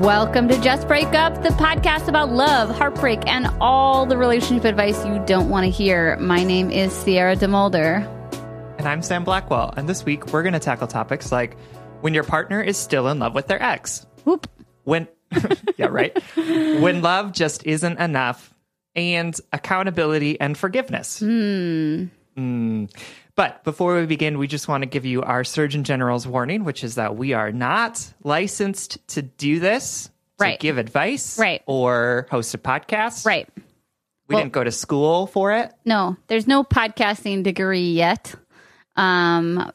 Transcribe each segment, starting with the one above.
Welcome to Just Break Up, the podcast about love, heartbreak, and all the relationship advice you don't want to hear. My name is Sierra DeMulder. And I'm Sam Blackwell. And this week, we're going to tackle topics like when your partner is still in love with their ex. Whoop. When, yeah, right. When love just isn't enough. And accountability and forgiveness. But before we begin, we just want to give you our Surgeon General's warning, which is that we are not licensed to do this, right, to give advice, right, or host a podcast. Right. We didn't go to school for it. No, there's no podcasting degree yet, but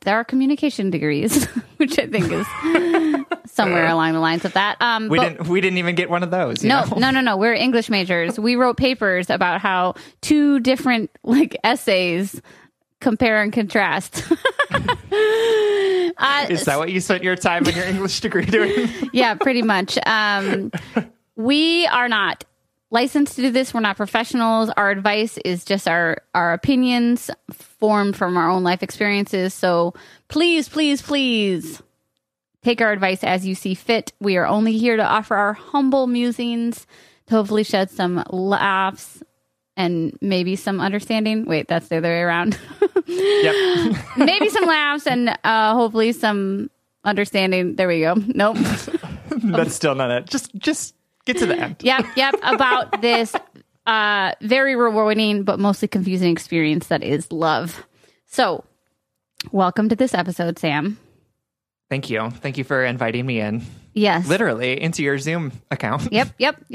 there are communication degrees, which I think is somewhere along the lines of that. We didn't even get one of those. No. We're English majors. We wrote papers about how two different essays compare and contrast. Is that what you spent your time in your English degree doing? Yeah, pretty much. We are not licensed to do this. We're not professionals. Our advice is just our opinions formed from our own life experiences. So please, please, please take our advice as you see fit. We are only here to offer our humble musings to hopefully shed some laughs and maybe some understanding. Wait, that's the other way around. Yep. Maybe some laughs and hopefully some understanding. There we go. Nope. That's still not it. Just get to the end. Yep. About this very rewarding but mostly confusing experience that is love. So, welcome to this episode, Sam. Thank you. Thank you for inviting me in. Yes. Literally into your Zoom account. Yep. Got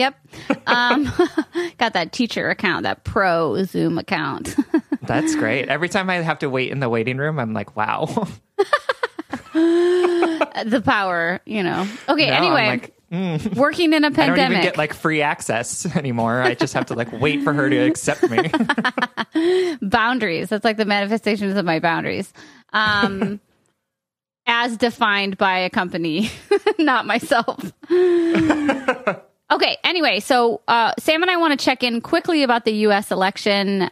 that teacher account, that pro Zoom account. That's great. Every time I have to wait in the waiting room, I'm like, wow. The power, you know. Okay, no, anyway. Working in a pandemic. I don't even get free access anymore. I just have to wait for her to accept me. Boundaries. That's the manifestations of my boundaries. As defined by a company, not myself. Okay, anyway, so Sam and I want to check in quickly about the U.S. election.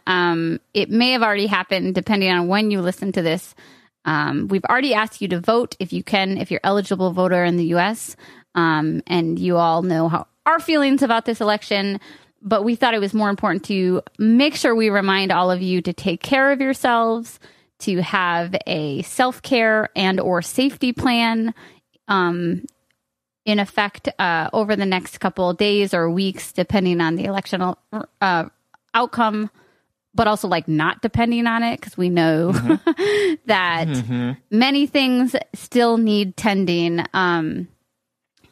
It may have already happened, depending on when you listen to this. We've already asked you to vote, if you can, if you're eligible voter in the U.S., and you all know how our feelings about this election, but we thought it was more important to make sure we remind all of you to take care of yourselves, to have a self-care and or safety plan in effect over the next couple of days or weeks, depending on the election outcome, but also not depending on it, because we know that many things still need tending.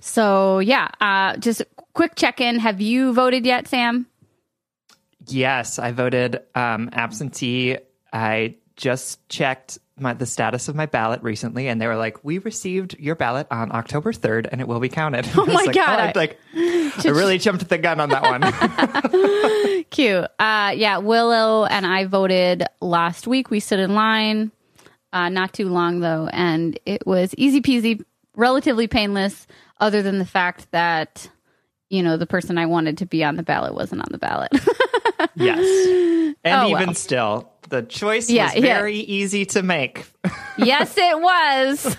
Just quick check-in. Have you voted yet, Sam? Yes, I voted absentee. I just checked the status of my ballot recently, and they were like, "We received your ballot on October 3rd, and it will be counted." Oh my god! I really jumped the gun on that one. Cute. Yeah, Willow and I voted last week. We stood in line, not too long though, and it was easy peasy, relatively painless, other than the fact that the person I wanted to be on the ballot wasn't on the ballot. Yes, and still. The choice was very easy to make. Yes, it was.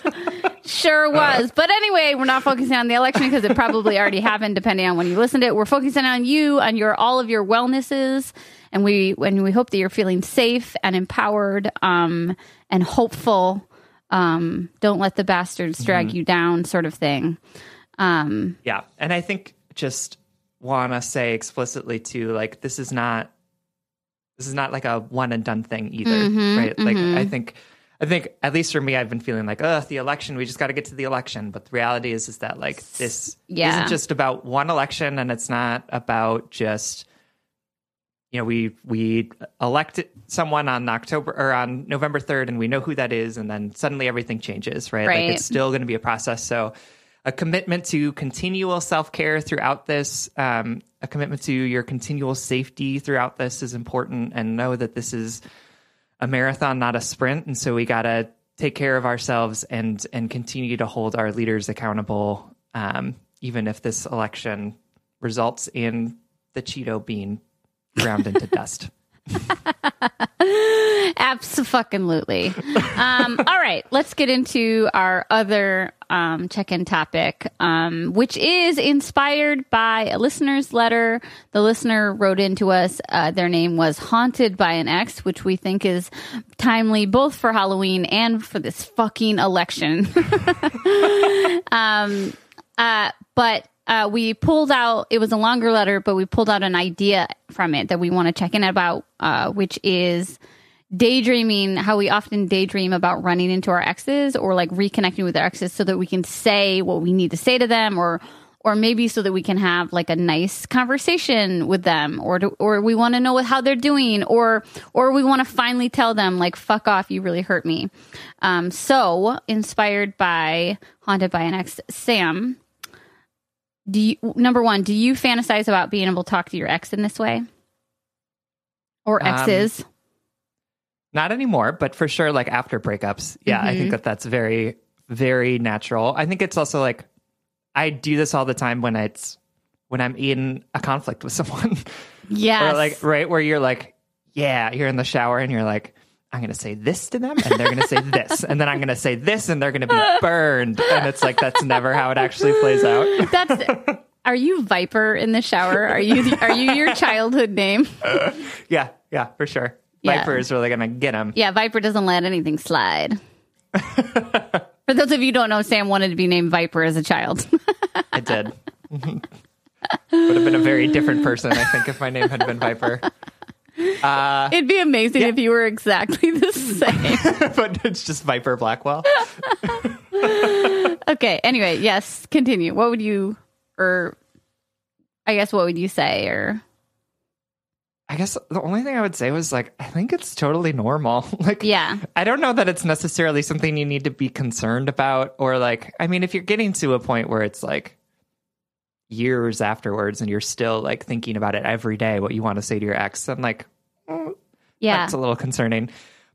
Sure was. But anyway, we're not focusing on the election because it probably already happened, depending on when you listen to it. We're focusing on you, on all of your wellnesses. And we hope that you're feeling safe and empowered and hopeful. Don't let the bastards drag you down sort of thing. Yeah. And I think just want to say explicitly, too, this is not a one and done thing either, right? I think at least for me, I've been feeling the election, we just got to get to the election. But the reality is that this isn't just about one election, and it's not about just you know, we elect someone on November 3rd, and we know who that is, and then suddenly everything changes, right? Like it's still going to be a process. So a commitment to continual self-care throughout this, a commitment to your continual safety throughout this is important, and know that this is a marathon, not a sprint. And so we got to take care of ourselves and continue to hold our leaders accountable, even if this election results in the Cheeto bean ground into dust. Abso-fucking-lutely. All right, let's get into our other check-in topic, which is inspired by a listener's letter. The listener wrote in to us. Their name was Haunted by an Ex, which we think is timely both for Halloween and for this fucking election. But we pulled out, it was a longer letter, but we pulled out an idea from it that we want to check in about, which is daydreaming, how we often daydream about running into our exes or like reconnecting with our exes so that we can say what we need to say to them, or maybe so that we can have like a nice conversation with them, or we want to know how they're doing, or we want to finally tell them like, fuck off, you really hurt me. So inspired by Haunted by an Ex, Sam, do you fantasize about being able to talk to your ex in this way? Or exes? Not anymore, but for sure, like after breakups. Yeah, mm-hmm. I think that's very, very natural. I think it's also like, I do this all the time when I'm in a conflict with someone. Yeah. Or like, right, where you're like, yeah, you're in the shower and you're like, I'm going to say this to them, and they're going to say this, and then I'm going to say this, and they're going to be burned. And it's like, that's never how it actually plays out. Are you Viper in the shower? Are you your childhood name? Yeah, for sure. Yeah. Viper is really going to get them. Yeah, Viper doesn't let anything slide. For those of you who don't know, Sam wanted to be named Viper as a child. I did. Would have been a very different person, I think, if my name had been Viper. It'd be amazing if you were exactly the same. But it's just Viper Blackwell. Okay, anyway, yes, continue. What would you say? Or I guess the only thing I would say was like, I think it's totally normal. Like, yeah, I don't know that it's necessarily something you need to be concerned about, or like, I mean, if you're getting to a point where it's like years afterwards and you're still like thinking about it every day, what you want to say to your ex, I'm like, yeah, that's a little concerning.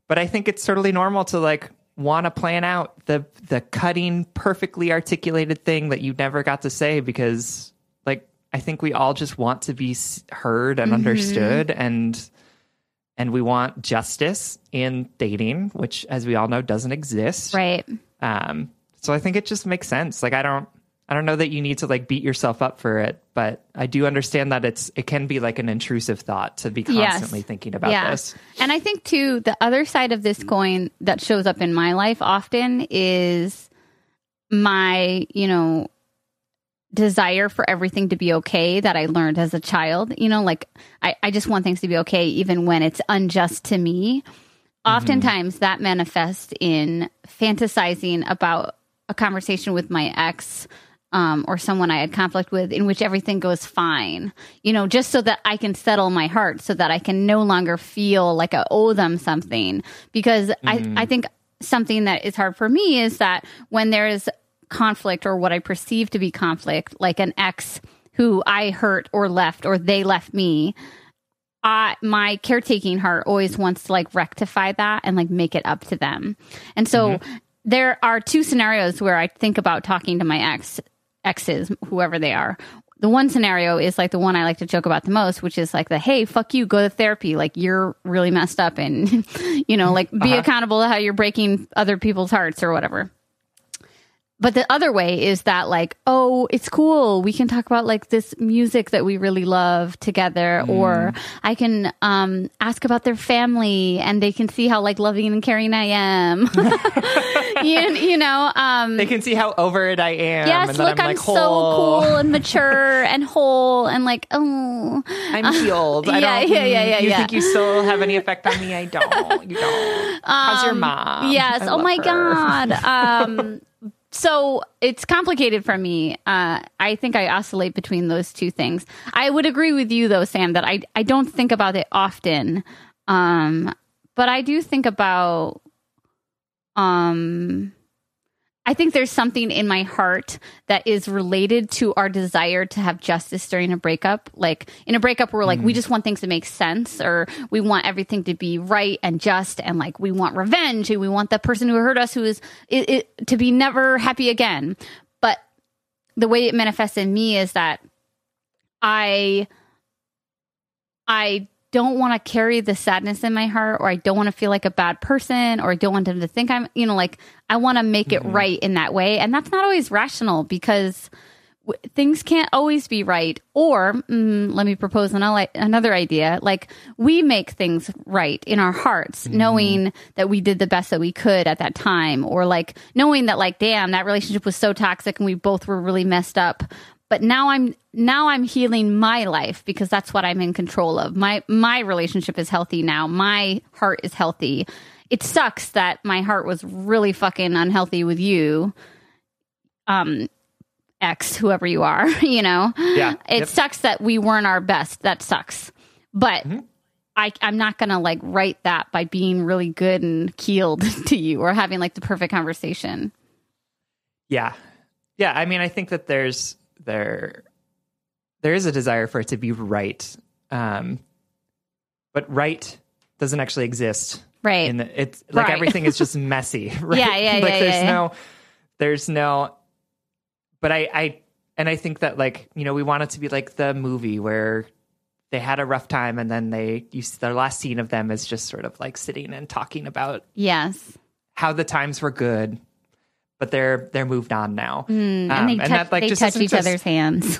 But I think it's totally normal to like want to plan out the cutting, perfectly articulated thing that you never got to say, because like I think we all just want to be heard and understood, and we want justice in dating, which, as we all know, doesn't exist, right? So I think it just makes sense. Like, I don't know that you need to like beat yourself up for it, but I do understand that it can be like an intrusive thought to be constantly thinking about this. And I think too, the other side of this coin that shows up in my life often is my, desire for everything to be okay that I learned as a child. You know, like I just want things to be okay even when it's unjust to me. Oftentimes that manifests in fantasizing about a conversation with my ex, or someone I had conflict with, in which everything goes fine, just so that I can settle my heart, so that I can no longer feel like I owe them something. Because I think something that is hard for me is that when there is conflict, or what I perceive to be conflict, like an ex who I hurt or left, or they left me, my caretaking heart always wants to like rectify that and like make it up to them. And so there are two scenarios where I think about talking to my exes, whoever they are. The one scenario is like the one I like to joke about the most, which is like the, hey, fuck you, go to therapy. Like, you're really messed up, and, like be accountable to how you're breaking other people's hearts or whatever. But the other way is that like, oh, it's cool, we can talk about like this music that we really love together, or I can ask about their family, and they can see how like loving and caring I am. They can see how over it I am. Yes, and look, I'm like, so cool and mature and whole, and like, oh, I'm healed. You think you still have any effect on me? I don't. You don't. How's your mom? Yes. Oh my God. So it's complicated for me. I think I oscillate between those two things. I would agree with you, though, Sam, that I don't think about it often. But I do think about... I think there's something in my heart that is related to our desire to have justice during a breakup. Like in a breakup, we're like, we just want things to make sense, or we want everything to be right and just. And like, we want revenge, and we want the person who hurt us, who is to be never happy again. But the way it manifests in me is that I don't want to carry the sadness in my heart, or I don't want to feel like a bad person, or I don't want them to think I'm, like, I want to make it right in that way. And that's not always rational, because things can't always be right. Or let me propose another idea. Like, we make things right in our hearts, knowing that we did the best that we could at that time, or like knowing that, like, damn, that relationship was so toxic and we both were really messed up. But now I'm healing my life, because that's what I'm in control of. My relationship is healthy now. My heart is healthy. It sucks that my heart was really fucking unhealthy with you, ex, whoever you are, Yeah. It sucks that we weren't our best. That sucks. But I'm not going to like right that by being really good and keeled to you, or having like the perfect conversation. Yeah. Yeah. I mean, I think that there is a desire for it to be right, but right doesn't actually exist. Right, and it's like everything is just messy. Right? There's no. But I think that, like, we want it to be like the movie where they had a rough time, and then their last scene of them is just sort of like sitting and talking about how the times were good. But they're moved on now. They touch each other's hands.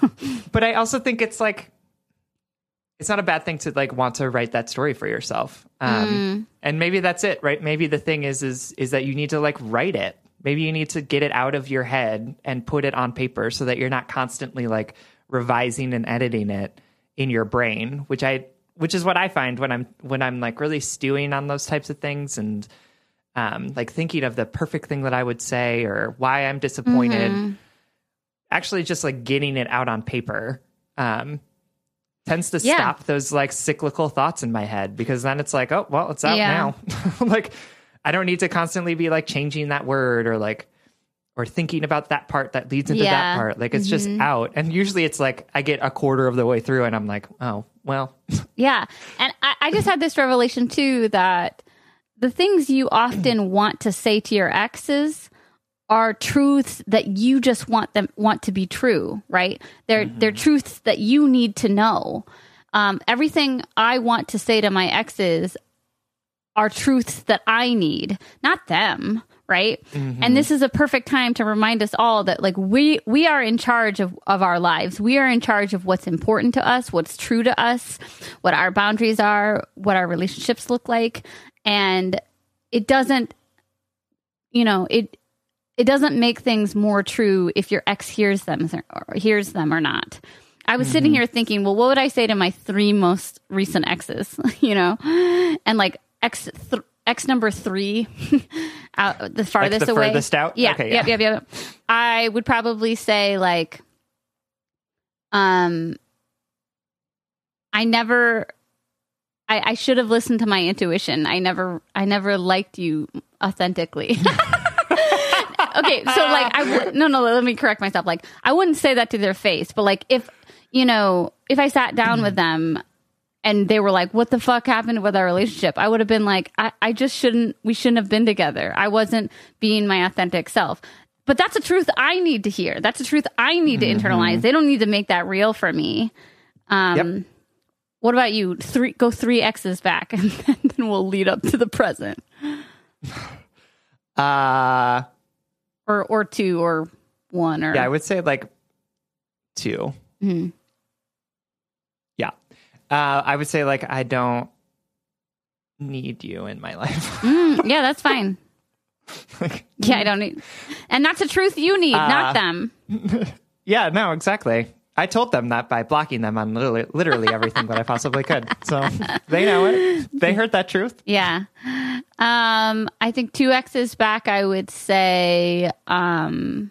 But I also think it's like, it's not a bad thing to like want to write that story for yourself. And maybe that's it, right? Maybe the thing is that you need to like write it. Maybe you need to get it out of your head and put it on paper, so that you're not constantly like revising and editing it in your brain, which is what I find when I'm like really stewing on those types of things, and like thinking of the perfect thing that I would say, or why I'm disappointed, actually just like getting it out on paper tends to stop those like cyclical thoughts in my head, because then it's like, oh, well, it's out now. Like, I don't need to constantly be like changing that word, or like, or thinking about that part that leads into that part. Like, it's just out. And usually it's like, I get a quarter of the way through and I'm like, oh, well. Yeah. And I just had this revelation too, that the things you often want to say to your exes are truths that you just want to be true, right? They're truths that you need to know. Everything I want to say to my exes are truths that I need, not them, right? And this is a perfect time to remind us all that, like, we are in charge of our lives. We are in charge of what's important to us, what's true to us, what our boundaries are, what our relationships look like. And it doesn't, it doesn't make things more true if your ex hears them or not. I was sitting here thinking, well, what would I say to my 3 most recent exes, and like ex number 3 out the farthest like the away. Furthest out? Yeah. Okay, yeah. Yep. I would probably say like, I should have listened to my intuition. I never liked you authentically. Okay, so like let me correct myself. Like, I wouldn't say that to their face, but like if I sat down with them and they were like, "What the fuck happened with our relationship?" I would have been like, "We shouldn't have been together. I wasn't being my authentic self." But that's a truth I need to hear. That's a truth I need to internalize. They don't need to make that real for me. Yep. What about you? 3 X's back, and then we'll lead up to the present. Or 2 or 1 or I would say like 2. Mm-hmm. Yeah, I would say like, I don't need you in my life. Yeah, that's fine. Like, yeah, I don't need, and that's the truth you need, not them. Yeah, no, exactly. I told them that by blocking them on literally everything that I possibly could. So they know it. They heard that truth. Yeah. I think 2 X's back, I would say, I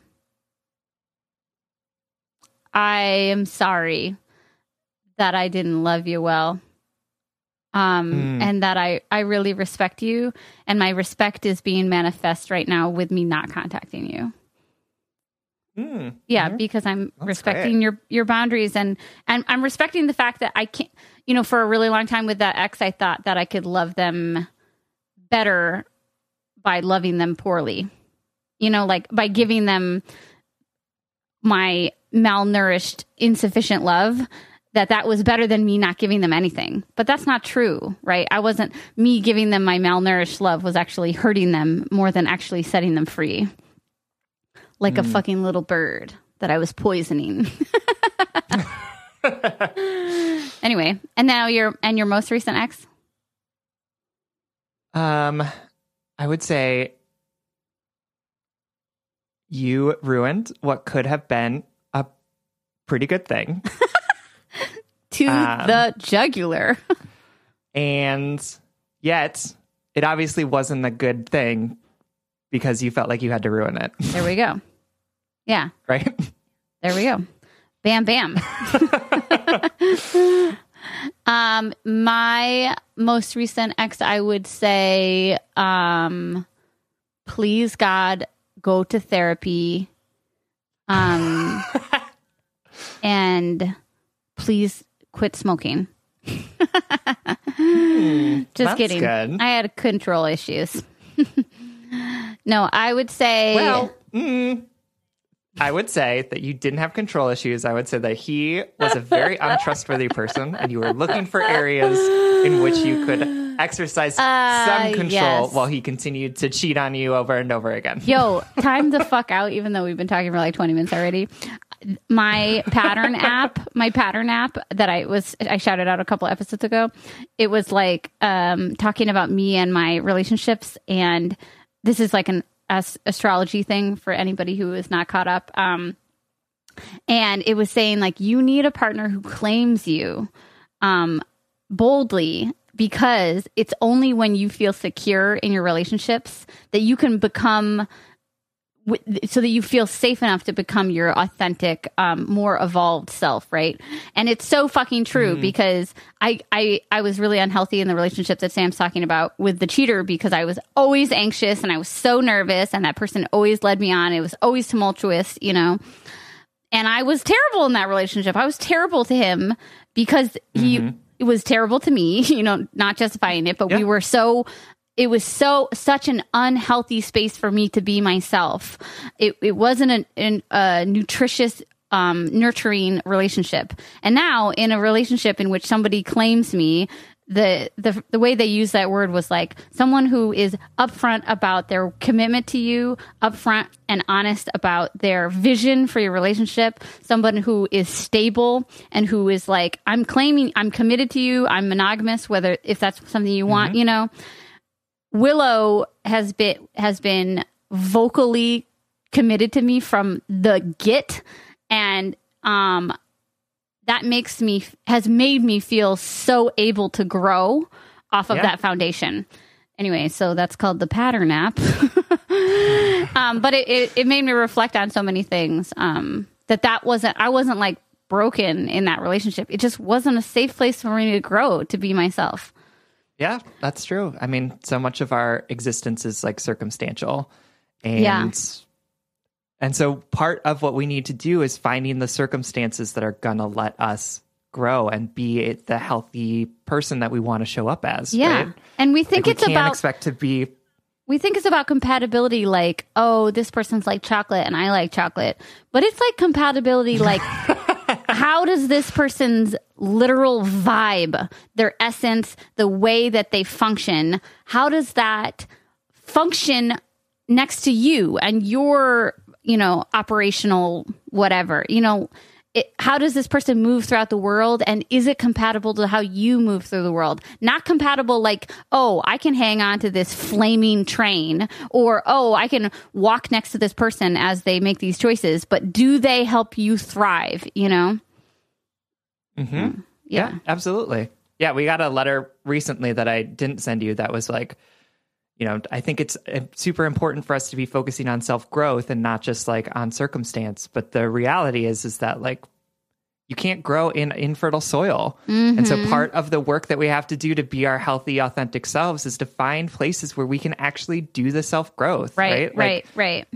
am sorry that I didn't love you well. And that I really respect you, and my respect is being manifest right now with me not contacting you. Yeah, because I'm respecting your boundaries, and I'm respecting the fact that I can't, you know, for a really long time with that ex, I thought that I could love them better by loving them poorly, you know, like by giving them my malnourished, insufficient love, that was better than me not giving them anything. But that's not true, right? I wasn't, me giving them my malnourished love was actually hurting them more than actually setting them free. Like a fucking little bird that I was poisoning. Anyway, and now your most recent ex? I would say you ruined what could have been a pretty good thing. To the jugular. And yet, it obviously wasn't a good thing because you felt like you had to ruin it. There we go. Yeah. Right? There we go. Bam, bam. My most recent ex, I would say, please, God, go to therapy. And please... quit smoking. Just kidding. Good. I had control issues. No, I would say... Well, I would say that you didn't have control issues. I would say that he was a very untrustworthy person, and you were looking for areas in which you could exercise some control while he continued to cheat on you over and over again. Yo, time the fuck out, even though we've been talking for like 20 minutes already. My pattern app that I shouted out a couple episodes ago, it was like talking about me and my relationships, and this is like an astrology thing for anybody who is not caught up. And it was saying like, you need a partner who claims you boldly, because it's only when you feel secure in your relationships that you can become... so that you feel safe enough to become your authentic, more evolved self, right? And it's so fucking true, because I was really unhealthy in the relationship that Sam's talking about with the cheater, because I was always anxious and I was so nervous, and that person always led me on. It was always tumultuous, you know? And I was terrible in that relationship. I was terrible to him because he was terrible to me, you know, not justifying it, but we were so... It was such an unhealthy space for me to be myself. It wasn't a nutritious, nurturing relationship. And now, in a relationship in which somebody claims me, the way they use that word was like someone who is upfront about their commitment to you, upfront and honest about their vision for your relationship, someone who is stable and who is like, I'm claiming, I'm committed to you, I'm monogamous, whether if that's something you want, you know. Willow has been vocally committed to me from the get, and that has made me feel so able to grow off of that foundation. Anyway, so that's called the Pattern App. But it made me reflect on so many things. I wasn't like broken in that relationship. It just wasn't a safe place for me to grow, to be myself. Yeah, that's true. I mean, so much of our existence is like circumstantial. And so part of what we need to do is finding the circumstances that are going to let us grow and be the healthy person that we want to show up as. Yeah. Right? And we think like it's we think it's about compatibility, like, oh, this person's like chocolate and I like chocolate. But it's like compatibility, like, how does this person's literal vibe, their essence, the way that they function, how does that function next to you and your, you know, operational whatever, you know, how does this person move throughout the world, and is it compatible to how you move through the world? Not compatible like, oh, I can hang on to this flaming train, or, oh, I can walk next to this person as they make these choices, but do they help you thrive, you know? Mm-hmm. Yeah, absolutely. Yeah, we got a letter recently that I didn't send you that was like, you know, I think it's super important for us to be focusing on self-growth and not just like on circumstance. But the reality is that like you can't grow in infertile soil. Mm-hmm. And so part of the work that we have to do to be our healthy, authentic selves is to find places where we can actually do the self-growth. Right, right, like, right.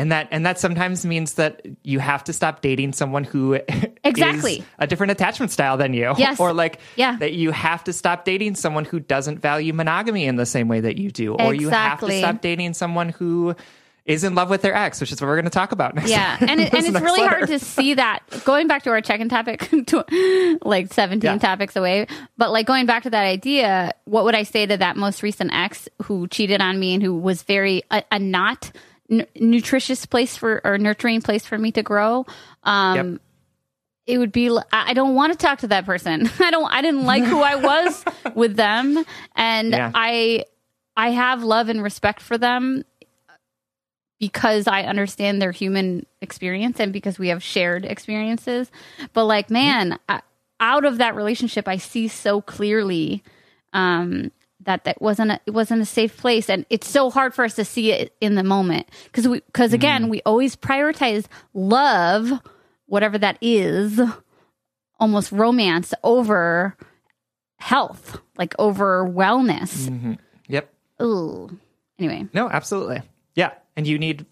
And that sometimes means that you have to stop dating someone who exactly is a different attachment style than you. Yes. Or like that you have to stop dating someone who doesn't value monogamy in the same way that you do. Or you have to stop dating someone who is in love with their ex, which is what we're going to talk about next. Yeah. And it's really hard to see that going back to our check-in topic, to like 17 topics away. But like going back to that idea, what would I say to that most recent ex who cheated on me and who was very nutritious place nurturing place for me to grow. It would be, I don't want to talk to that person. I didn't like who I was with them. And I have love and respect for them because I understand their human experience and because we have shared experiences. But like, man, out of that relationship, I see so clearly, that it wasn't a safe place. And it's so hard for us to see it in the moment because again, we always prioritize love, whatever that is, almost romance over health, like over wellness. Mm-hmm. Yep. Ooh. Anyway. No, absolutely. Yeah. And you need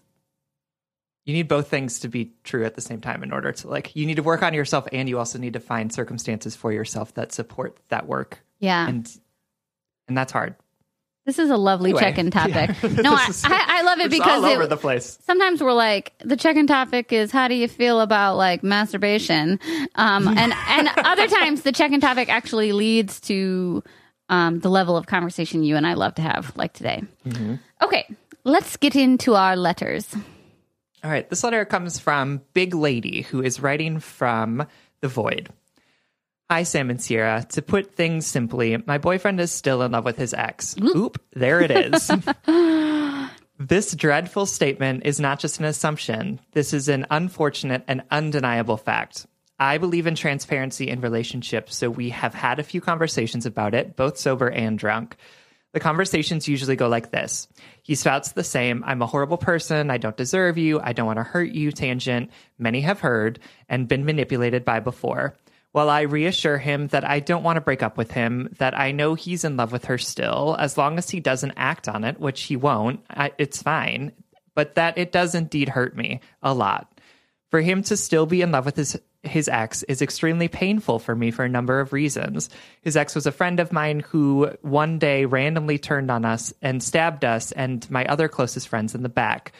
both things to be true at the same time in order to like, you need to work on yourself and you also need to find circumstances for yourself that support that work. Yeah. And that's hard. This is a lovely check-in topic. Yeah. No, I love it because all over the place. Sometimes we're like, the check-in topic is how do you feel about like masturbation? And other times the check-in topic actually leads to the level of conversation you and I love to have like today. Mm-hmm. Okay, let's get into our letters. All right, this letter comes from Big Lady, who is writing from the void. Hi, Sam and Sierra. To put things simply, my boyfriend is still in love with his ex. Oop, there it is. This dreadful statement is not just an assumption. This is an unfortunate and undeniable fact. I believe in transparency in relationships, so we have had a few conversations about it, both sober and drunk. The conversations usually go like this. He spouts the same, I'm a horrible person, I don't deserve you, I don't want to hurt you tangent many have heard and been manipulated by before. While I reassure him that I don't want to break up with him, that I know he's in love with her still, as long as he doesn't act on it, which he won't, it's fine, but that it does indeed hurt me a lot. For him to still be in love with his ex is extremely painful for me for a number of reasons. His ex was a friend of mine who one day randomly turned on us and stabbed us and my other closest friends in the back.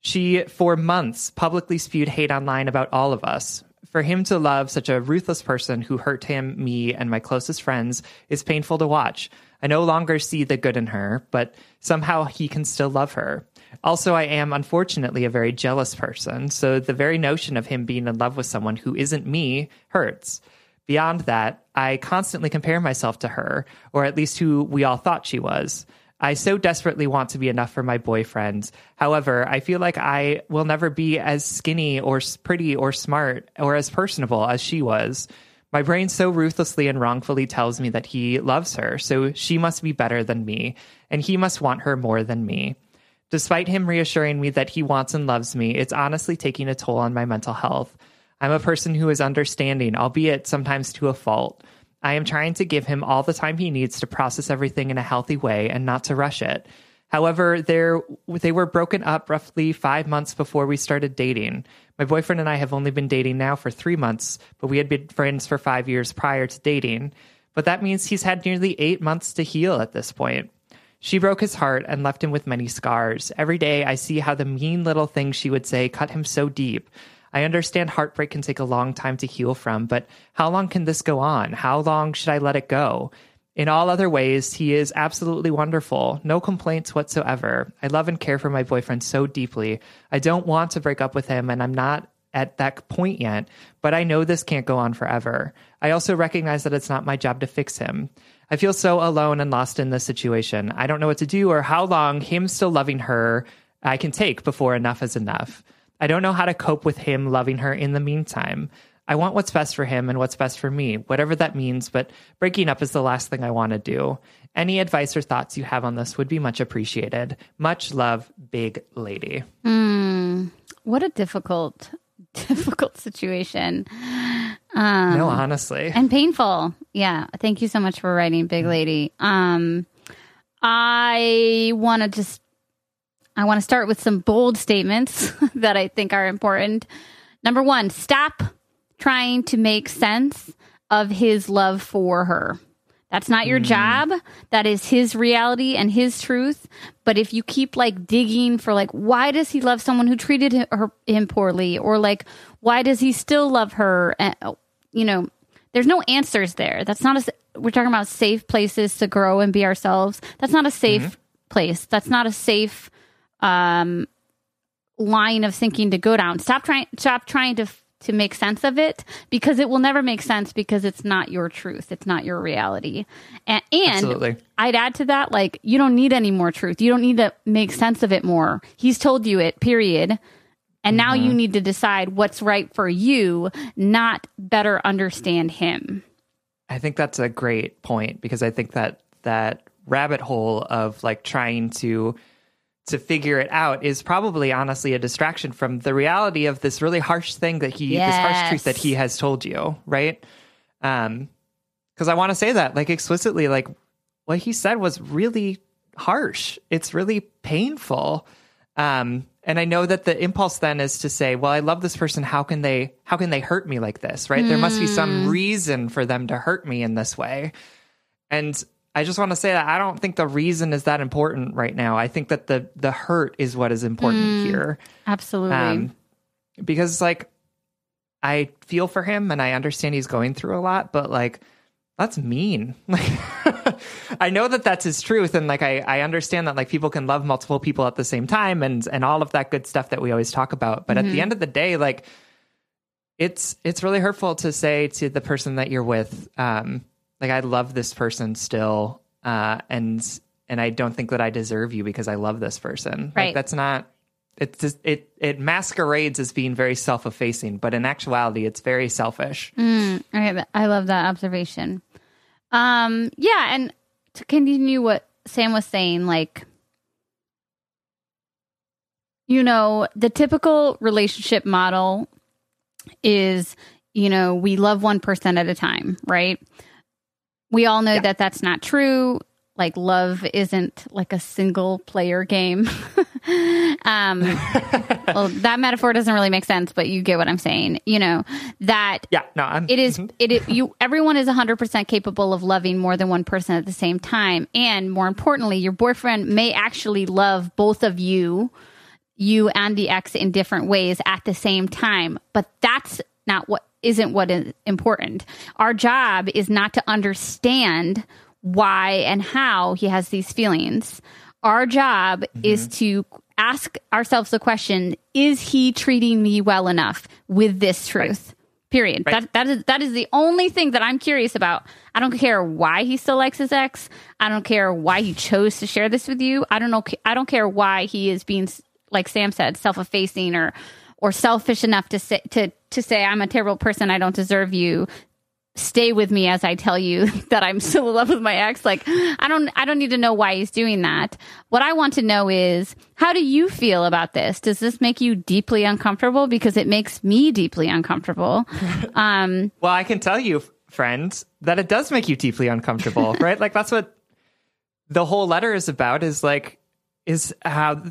She, for months, publicly spewed hate online about all of us. For him to love such a ruthless person who hurt him, me, and my closest friends is painful to watch. I no longer see the good in her, but somehow he can still love her. Also, I am unfortunately a very jealous person, so the very notion of him being in love with someone who isn't me hurts. Beyond that, I constantly compare myself to her, or at least who we all thought she was. I so desperately want to be enough for my boyfriend. However, I feel like I will never be as skinny or pretty or smart or as personable as she was. My brain so ruthlessly and wrongfully tells me that he loves her, so she must be better than me, and he must want her more than me. Despite him reassuring me that he wants and loves me, it's honestly taking a toll on my mental health. I'm a person who is understanding, albeit sometimes to a fault. I am trying to give him all the time he needs to process everything in a healthy way and not to rush it. However, they were broken up roughly 5 months before we started dating. My boyfriend and I have only been dating now for 3 months, but we had been friends for 5 years prior to dating. But that means he's had nearly 8 months to heal at this point. She broke his heart and left him with many scars. Every day I see how the mean little things she would say cut him so deep. I understand heartbreak can take a long time to heal from, but how long can this go on? How long should I let it go? In all other ways, he is absolutely wonderful. No complaints whatsoever. I love and care for my boyfriend so deeply. I don't want to break up with him, and I'm not at that point yet, but I know this can't go on forever. I also recognize that it's not my job to fix him. I feel so alone and lost in this situation. I don't know what to do or how long him still loving her I can take before enough is enough. I don't know how to cope with him loving her in the meantime. I want what's best for him and what's best for me, whatever that means, but breaking up is the last thing I want to do. Any advice or thoughts you have on this would be much appreciated. Much love, big lady. What a difficult situation. No, honestly. And painful. Yeah. Thank you so much for writing, big lady. I want to start with some bold statements that I think are important. Number one, stop trying to make sense of his love for her. That's not your job. That is his reality and his truth. But if you keep digging for why does he love someone who treated him poorly? Or why does he still love her? And, there's no answers there. That's not we're talking about safe places to grow and be ourselves. That's not a safe place. That's not a safe line of thinking to go down. Stop trying to make sense of it, because it will never make sense, because it's not your truth. It's not your reality. And absolutely. I'd add to that, you don't need any more truth. You don't need to make sense of it more. He's told you it, period. And now you need to decide what's right for you, not better understand him. I think that's a great point, because I think that rabbit hole of trying to figure it out is probably honestly a distraction from the reality of this really harsh thing that this harsh truth that he has told you, right? Because I want to say that explicitly, what he said was really harsh. It's really painful. And I know that the impulse then is to say, well, I love this person. How can they hurt me like this, right? There must be some reason for them to hurt me in this way. And I just want to say that I don't think the reason is that important right now. I think that the hurt is what is important here. Absolutely. Because I feel for him and I understand he's going through a lot, but that's mean. I know that that's his truth. And I understand that people can love multiple people at the same time and all of that good stuff that we always talk about. But at the end of the day, it's really hurtful to say to the person that you're with, I love this person still, and I don't think that I deserve you because I love this person. Right. That's not. It's just, it masquerades as being very self-effacing, but in actuality, it's very selfish. Okay, I love that observation. Yeah, and to continue what Sam was saying, the typical relationship model is, we love one person at a time, right? We all know that that's not true. Love isn't a single player game. Well, that metaphor doesn't really make sense, but you get what I'm saying. Everyone is 100% capable of loving more than one person at the same time. And more importantly, your boyfriend may actually love both of you and the ex in different ways at the same time. But that's not what isn't what is important. Our job is not to understand why and how he has these feelings. Our job is to ask ourselves the question, is he treating me well enough with this truth? Right. Period. Right. That is the only thing that I'm curious about. I don't care why he still likes his ex. I don't care why he chose to share this with you. I don't care why he is being, like Sam said, self-effacing or selfish enough to say, I'm a terrible person, I don't deserve you. Stay with me as I tell you that I'm still in love with my ex. I don't need to know why he's doing that. What I want to know is, how do you feel about this? Does this make you deeply uncomfortable? Because it makes me deeply uncomfortable. Well, I can tell you, friend, that it does make you deeply uncomfortable, right? That's what the whole letter is about, is how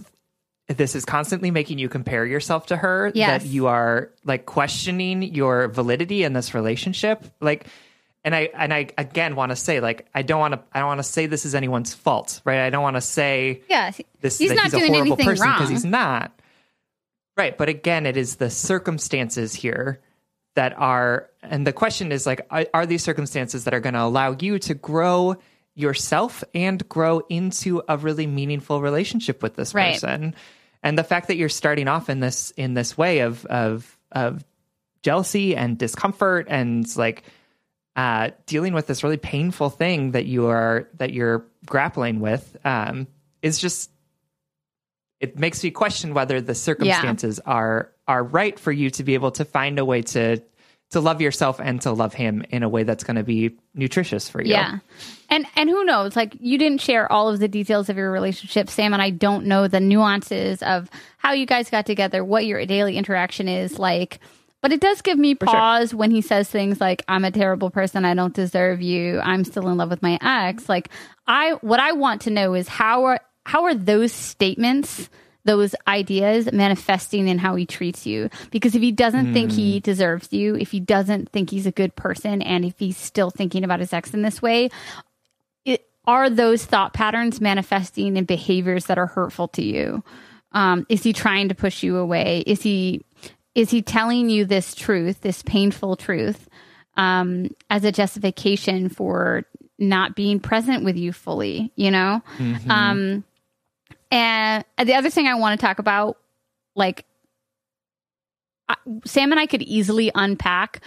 this is constantly making you compare yourself to her, that you are questioning your validity in this relationship. And I again want to say, I don't want to say this is anyone's fault, right? I don't want to say this is a horrible person, because he's not. Right. But again, it is the circumstances here that are, and the question is are these circumstances that are going to allow you to grow yourself and grow into a really meaningful relationship with this person. Right. And the fact that you're starting off in this way of jealousy and discomfort and dealing with this really painful thing that you're grappling with is just, it makes me question whether the circumstances are right for you to be able to find a way to to love yourself and to love him in a way that's going to be nutritious for you. Yeah. And who knows, like, you didn't share all of the details of your relationship. Sam and I don't know the nuances of how you guys got together, what your daily interaction is like, but it does give me pause when he says things like, I'm a terrible person. I don't deserve you. I'm still in love with my ex. Like, what I want to know is how are those statements, those ideas manifesting in how he treats you? Because if he doesn't think he deserves you, if he doesn't think he's a good person, and if he's still thinking about his ex in this way, are those thought patterns manifesting in behaviors that are hurtful to you? Is he trying to push you away? Is he telling you this truth, this painful truth, as a justification for not being present with you fully, you know? Mm-hmm. And the other thing I want to talk about, like, Sam and I could easily unpack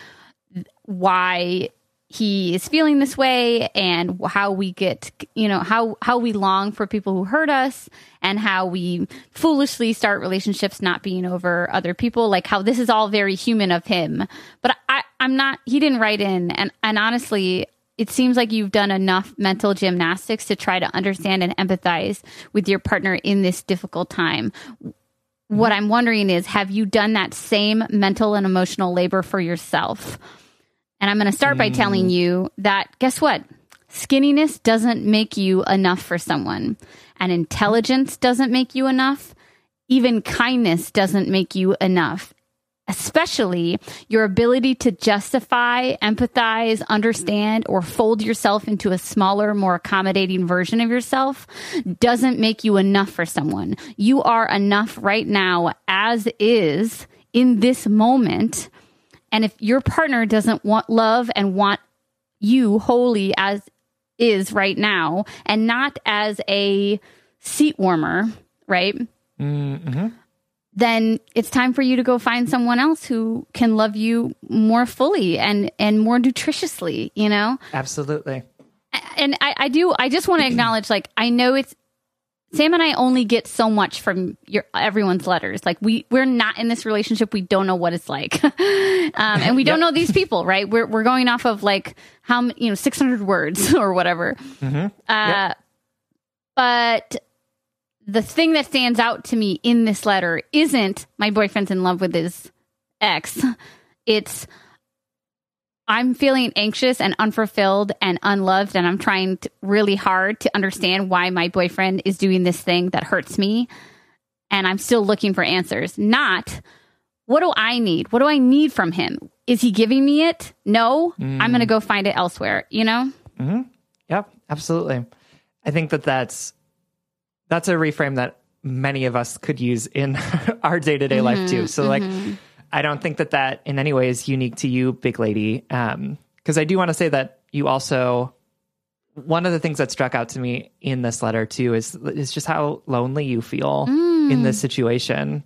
why he is feeling this way and how we get, you know, how we long for people who hurt us and how we foolishly start relationships not being over other people, like how this is all very human of him. But he didn't write in. And honestly, it seems like you've done enough mental gymnastics to try to understand and empathize with your partner in this difficult time. What I'm wondering is, have you done that same mental and emotional labor for yourself? And I'm going to start by telling you that, guess what? Skinniness doesn't make you enough for someone, and intelligence doesn't make you enough. Even kindness doesn't make you enough. Especially your ability to justify, empathize, understand, or fold yourself into a smaller, more accommodating version of yourself doesn't make you enough for someone. You are enough right now, as is, in this moment. And if your partner doesn't want love and want you wholly as is right now, and not as a seat warmer, right? Mm-hmm. Then it's time for you to go find someone else who can love you more fully and more nutritiously, you know? Absolutely. And I just want to acknowledge, like, I know it's, Sam and I only get so much from everyone's letters. Like, we're not in this relationship. We don't know what it's like. And we don't know these people, right? We're going off of, like, how, 600 words or whatever. Mm-hmm. But the thing that stands out to me in this letter isn't my boyfriend's in love with his ex. It's, I'm feeling anxious and unfulfilled and unloved, and I'm trying really hard to understand why my boyfriend is doing this thing that hurts me, and I'm still looking for answers. Not, what do I need? What do I need from him? Is he giving me it? No, I'm going to go find it elsewhere, you know? Mm-hmm. Yep, absolutely. I think that's a reframe that many of us could use in our day-to-day life too. So like, I don't think that in any way is unique to you, big lady. Cause I do want to say that you also, one of the things that struck out to me in this letter too, is just how lonely you feel in this situation.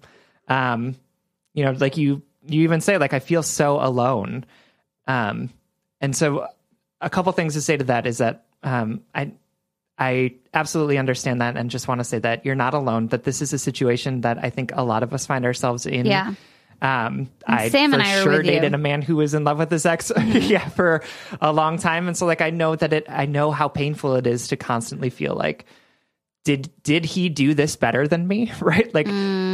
Like you even say, like, I feel so alone. And so a couple things to say to that is that, I absolutely understand that, and just want to say that you're not alone, that this is a situation that I think a lot of us find ourselves in. Yeah. I dated a man who was in love with his ex for a long time. And so, like, I know how painful it is to constantly feel like, did he do this better than me? Right? Like,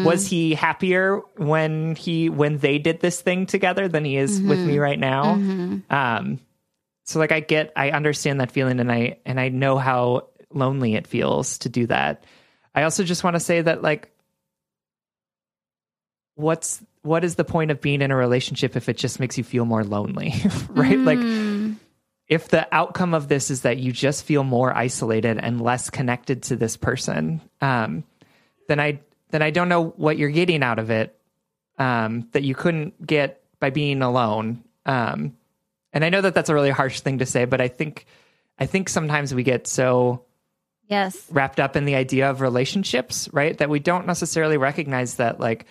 was he happier when they did this thing together than he is with me right now? Mm-hmm. So like, I understand that feeling, and I know how lonely it feels to do that. I also just want to say that, like, what is the point of being in a relationship if it just makes you feel more lonely, right? Like, if the outcome of this is that you just feel more isolated and less connected to this person, then I don't know what you're getting out of it, that you couldn't get by being alone. And I know that that's a really harsh thing to say, but I think sometimes we get so wrapped up in the idea of relationships, right? That we don't necessarily recognize that, like,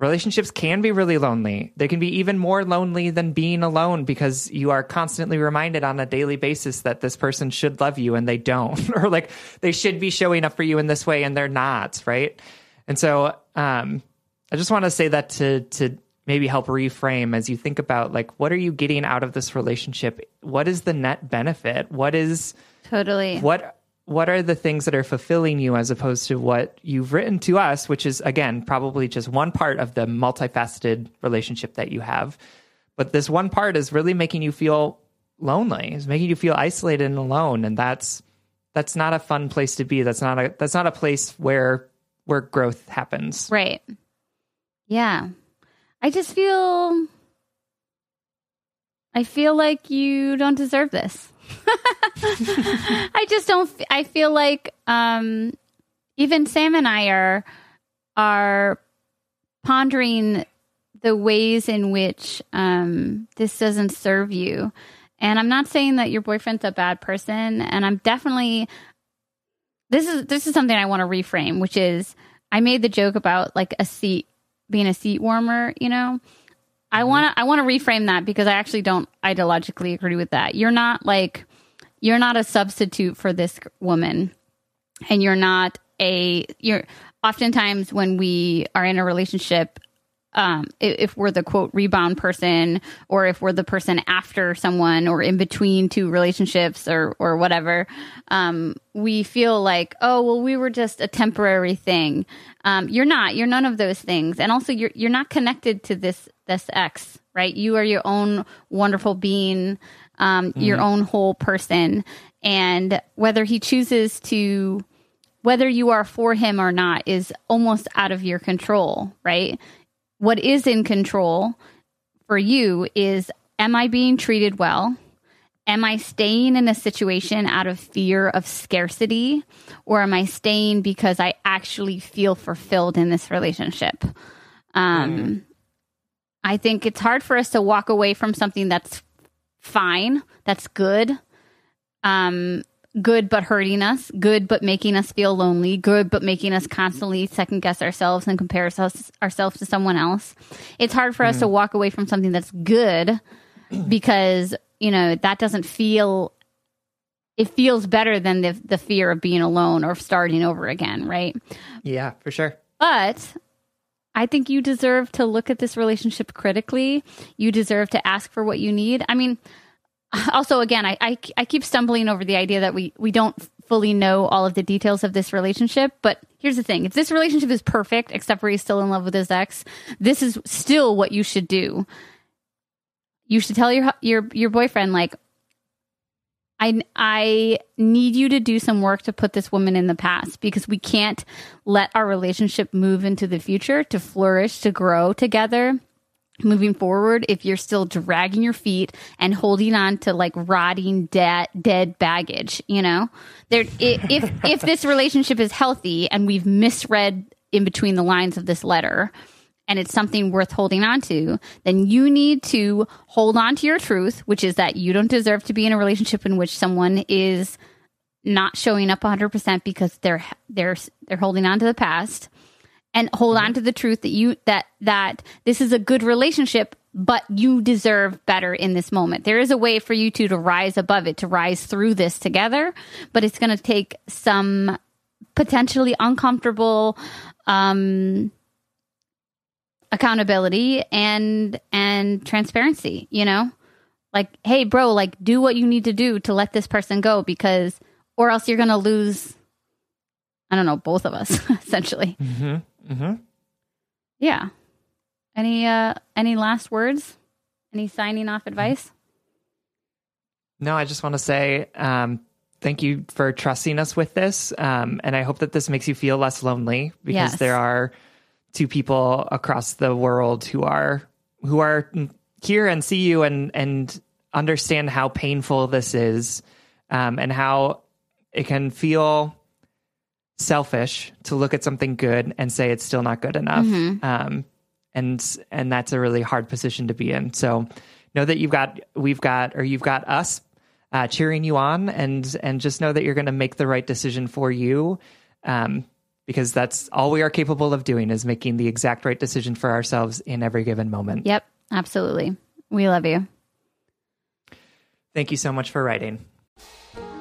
relationships can be really lonely. They can be even more lonely than being alone, because you are constantly reminded on a daily basis that this person should love you and they don't, or like, they should be showing up for you in this way and they're not, right? And so I just want to say that to maybe help reframe as you think about, like, what are you getting out of this relationship? What is the net benefit? What is totally what are the things that are fulfilling you as opposed to what you've written to us, which is, again, probably just one part of the multifaceted relationship that you have. But this one part is really making you feel lonely. It's making you feel isolated and alone. And that's not a fun place to be. That's not a place where growth happens. Right. Yeah. I just feel like you don't deserve this. I feel like even Sam and I are pondering the ways in which this doesn't serve you. And I'm not saying that your boyfriend's a bad person. And I'm definitely, this is something I want to reframe, which is I made the joke about like a seat, being a seat warmer, you know. I want to reframe that because I actually don't ideologically agree with that. You're not a substitute for this woman, and you're oftentimes when we are in a relationship, if we're the quote rebound person, or if we're the person after someone or in between two relationships or whatever, we feel like, oh, well, we were just a temporary thing. You're none of those things. And also you're not connected to this ex, right? You are your own wonderful being, your own whole person. And whether he chooses to, whether you are for him or not is almost out of your control, right? What is in control for you is, am I being treated well? Am I staying in a situation out of fear of scarcity? Or am I staying because I actually feel fulfilled in this relationship? I think it's hard for us to walk away from something that's fine, that's good but hurting us, good but making us feel lonely, good but making us constantly second guess ourselves and compare ourselves to someone else. It's hard for us to walk away from something that's good because, you know, that doesn't feel, it feels better than the fear of being alone or starting over again, right? Yeah, for sure. But I think you deserve to look at this relationship critically. You deserve to ask for what you need. I mean, also, again, I keep stumbling over the idea that we don't fully know all of the details of this relationship. But here's the thing. If this relationship is perfect, except for he's still in love with his ex, this is still what you should do. You should tell your boyfriend, like, I need you to do some work to put this woman in the past because we can't let our relationship move into the future, to flourish, to grow together. Moving forward, if you're still dragging your feet and holding on to like rotting dead baggage, you know, there. If this relationship is healthy and we've misread in between the lines of this letter, and it's something worth holding on to, then you need to hold on to your truth, which is that you don't deserve to be in a relationship in which someone is not showing up 100% because they're holding on to the past. And hold on to the truth that that this is a good relationship, but you deserve better in this moment. There is a way for you two to rise above it, to rise through this together, but it's going to take some potentially uncomfortable accountability and transparency. You know, like, hey, bro, like do what you need to do to let this person go, because or else you're going to lose. I don't know, both of us, essentially. Mm-hmm. Mm-hmm. Yeah. Any last words? Any signing off advice? No, I just want to say thank you for trusting us with this. And I hope that this makes you feel less lonely, because there are two people across the world who are here and see you and understand how painful this is, and how it can feel selfish to look at something good and say it's still not good enough. Mm-hmm. And that's a really hard position to be in. So know that you've got us cheering you on, and just know that you're going to make the right decision for you, because that's all we are capable of doing, is making the exact right decision for ourselves in every given moment. Yep, absolutely. We love you. Thank you so much for writing.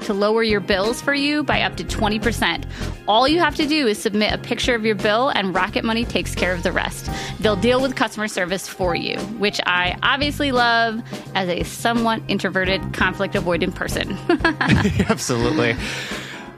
to lower your bills for you by up to 20%. All you have to do is submit a picture of your bill, and Rocket Money takes care of the rest. They'll deal with customer service for you, which I obviously love as a somewhat introverted, conflict-avoidant person. Absolutely.